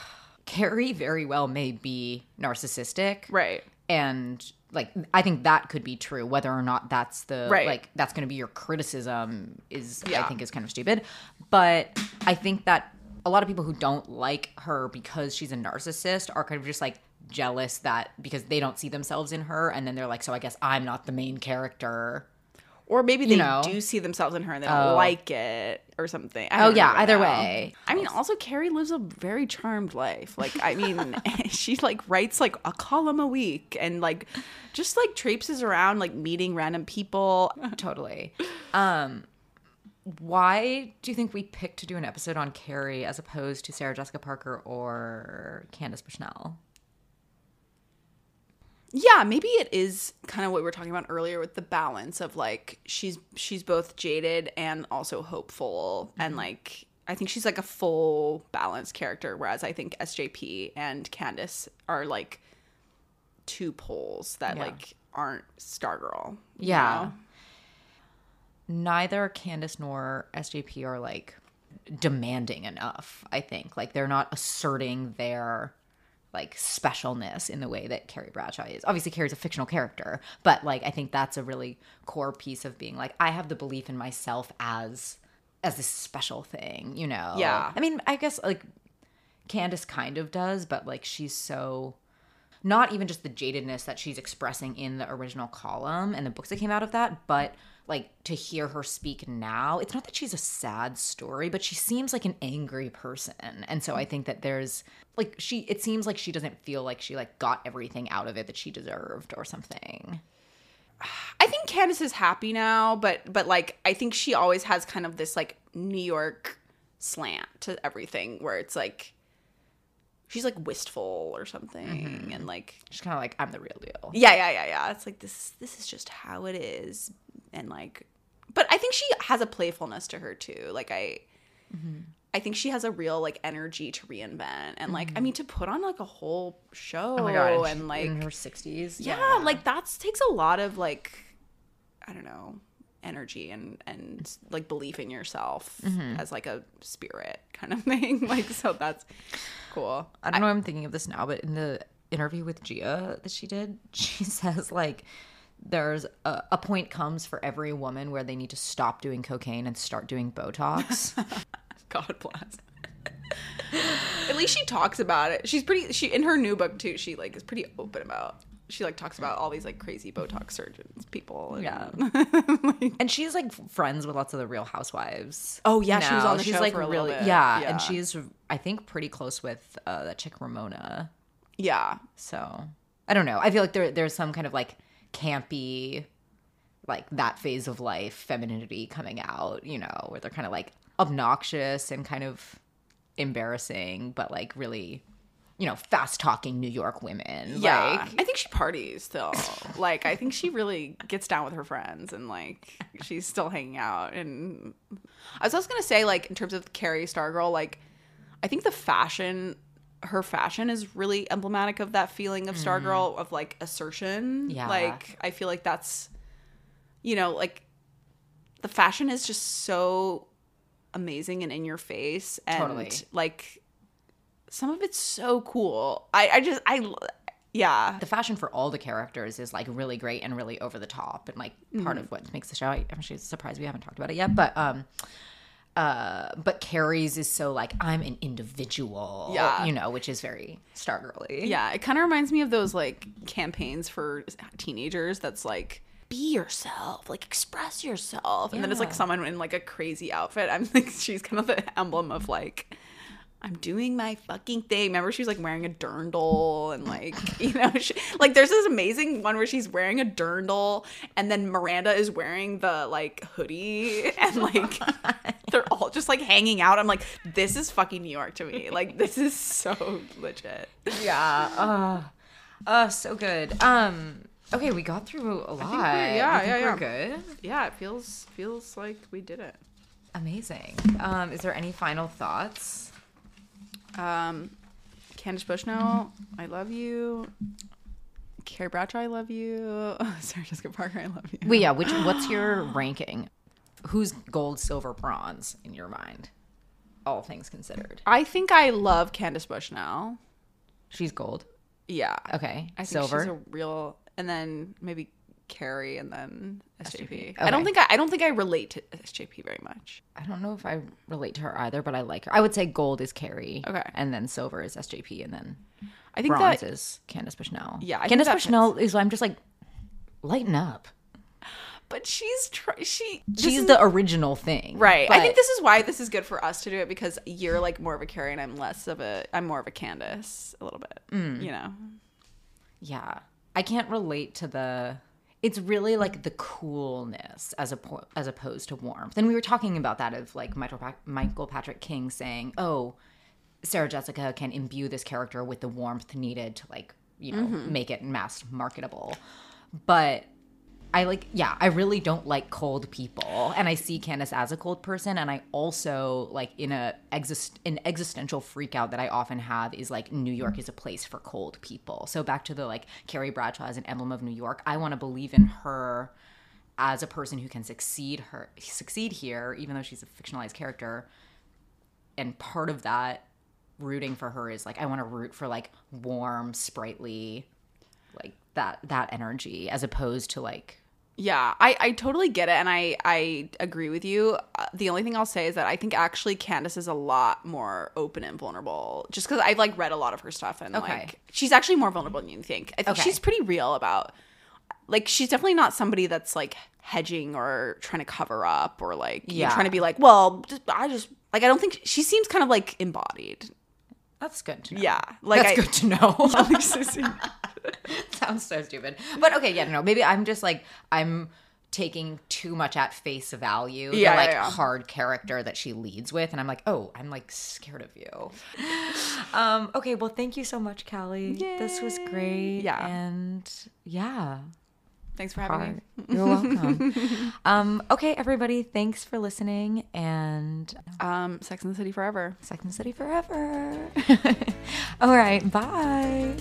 Carrie very well may be narcissistic. Right. And like, I think that could be true, whether or not that's the, right. like, that's going to be your criticism is, yeah. I think is kind of stupid. But I think that a lot of people who don't like her because she's a narcissist are kind of just like jealous that because they don't see themselves in her. And then they're like, so I guess I'm not the main character. Or maybe they you know? do see themselves in her and they don't oh. like it or something. I don't oh, yeah. Right either now. way. I mean, also, Carrie lives a very charmed life. Like, I mean, she, like, writes, like, a column a week and, like, just, like, traipses around, like, meeting random people. Totally. Um, why do you think we picked to do an episode on Carrie as opposed to Sarah Jessica Parker or Candace Bushnell? Yeah, maybe it is kind of what we were talking about earlier with the balance of like she's she's both jaded and also hopeful, mm-hmm. and like I think she's like a full balanced character, whereas I think S J P and Candace are like two poles that yeah. like aren't Stargirl. Yeah. You know? Neither Candace nor S J P are like demanding enough, I think. Like they're not asserting their like specialness in the way that Carrie Bradshaw is. Obviously, Carrie's a fictional character, but like I think that's a really core piece of being like I have the belief in myself as as this special thing, you know. Yeah. I mean, I guess like Candace kind of does, but like she's so not even just the jadedness that she's expressing in the original column and the books that came out of that, but like to hear her speak now, it's not that she's a sad story, but she seems like an angry person. And so I think that there's like she it seems like she doesn't feel like she like got everything out of it that she deserved or something. I think Candace is happy now, but but like I think she always has kind of this like New York slant to everything where it's like she's like wistful or something, mm-hmm. and like she's kind of like I'm the real deal. Yeah, yeah, yeah, yeah. It's like this this is just how it is. And like, but I think she has a playfulness to her too. Like I, mm-hmm. I think she has a real like energy to reinvent and like, mm-hmm. I mean, to put on like a whole show oh my God, and, and like in her sixties. Yeah, yeah. Like that takes a lot of like, I don't know, energy and, and like belief in yourself mm-hmm. as like a spirit kind of thing. Like, so that's cool. I don't know. I, I'm thinking of this now, but in the interview with Jia that she did, she says like, there's a, a point comes for every woman where they need to stop doing cocaine and start doing Botox. God bless. At least she talks about it. She's pretty, she, in her new book too, she like is pretty open about, she like talks about all these like crazy Botox surgeons, people. And, yeah. like, and she's like friends with lots of the Real Housewives. Oh yeah. Now. She was on the she's show like for a really, little bit. Yeah, yeah. And she's, I think, pretty close with uh, that chick Ramona. Yeah. So I don't know. I feel like there there's some kind of like, campy, like that phase of life femininity coming out, you know, where they're kind of like obnoxious and kind of embarrassing, but like really you know, fast-talking New York women. Yeah. Like, I think she parties still. Like, I think she really gets down with her friends and, like, she's still hanging out. And I was also going to say, like, in terms of Carrie Stargirl, like, I think the fashion, her fashion is really emblematic of that feeling of Stargirl, mm. of, like, assertion. Yeah. Like, I feel like that's, you know, like, the fashion is just so amazing and in your face. And, totally. Like... some of it's so cool. I, I just, I, yeah. The fashion for all the characters is, like, really great and really over the top and, like, part mm-hmm. of what makes the show. I, I'm actually surprised we haven't talked about it yet. But um, uh, but Carrie's is so, like, I'm an individual, yeah. you know, which is very Stargirly. Yeah, it kind of reminds me of those, like, campaigns for teenagers that's, like, be yourself, like, express yourself. And yeah. then it's, like, someone in, like, a crazy outfit. I'm like, she's kind of the emblem of, like... I'm doing my fucking thing. Remember, she was, like, wearing a dirndl and, like, you know, she, like, there's this amazing one where she's wearing a dirndl and then Miranda is wearing the, like, hoodie and, like, they're all just, like, hanging out. I'm like, this is fucking New York to me. Like, this is so legit. Yeah. Uh, uh, so good. Um, okay, we got through a lot. I think yeah, I think yeah, we're yeah. good. Yeah, it feels feels like we did it. Amazing. Um, is there any final thoughts? Um, Candace Bushnell, I love you. Carrie Bradshaw, I love you. Sarah Jessica Parker, I love you. Well, yeah. Which? What's your ranking? Who's gold, silver, bronze in your mind? All things considered. I think I love Candace Bushnell. She's gold. Yeah. Okay. I think silver. She's a real, and then maybe Carrie, and then S J P. Okay. I don't think I, I don't think I relate to S J P very much. I don't know if I relate to her either, but I like her. I would say gold is Carrie, okay, and then silver is S J P, and then I think bronze that, is Candace Bushnell. Yeah, I Candace Bushnell fits. Is. I'm just like, lighten up. But she's tr- she she's is, the original thing, right? But I think this is why this is good for us to do it, because you're like more of a Carrie, and I'm less of a I'm more of a Candace a little bit. Mm. You know? Yeah, I can't relate to the. It's really, like, the coolness as a as opposed to warmth. And we were talking about that of, like, Michael, pa- Michael Patrick King saying, oh, Sarah Jessica can imbue this character with the warmth needed to, like, you know, mm-hmm. make it mass marketable. But I, like, yeah, I really don't like cold people. And I see Candace as a cold person. And I also, like, in a exist- an existential freakout that I often have is, like, New York is a place for cold people. So back to the, like, Carrie Bradshaw as an emblem of New York. I want to believe in her as a person who can succeed her succeed here, even though she's a fictionalized character. And part of that rooting for her is, like, I want to root for, like, warm, sprightly, like, that that energy as opposed to, like... Yeah, I, I totally get it, and I, I agree with you. The only thing I'll say is that I think actually Candace is a lot more open and vulnerable, just because I've, like, read a lot of her stuff, and, okay. like, she's actually more vulnerable than you think. I think okay. she's pretty real about, like, she's definitely not somebody that's, like, hedging or trying to cover up or, like, yeah. trying to be like, well, just, I just, like, I don't think, she seems kind of, like, embodied. That's good to know. Yeah. Like That's I, good to know. Sounds so stupid. But okay, yeah, no, maybe I'm just like, I'm taking too much at face value yeah, the like yeah, yeah. hard character that she leads with. And I'm like, oh, I'm like scared of you. um, okay, well, thank you so much, Callie. Yay. This was great. Yeah. And yeah. Thanks for having hard. me. You're welcome. um, okay, everybody, thanks for listening. And um, Sex and the City forever. Sex and the City forever. All right, bye.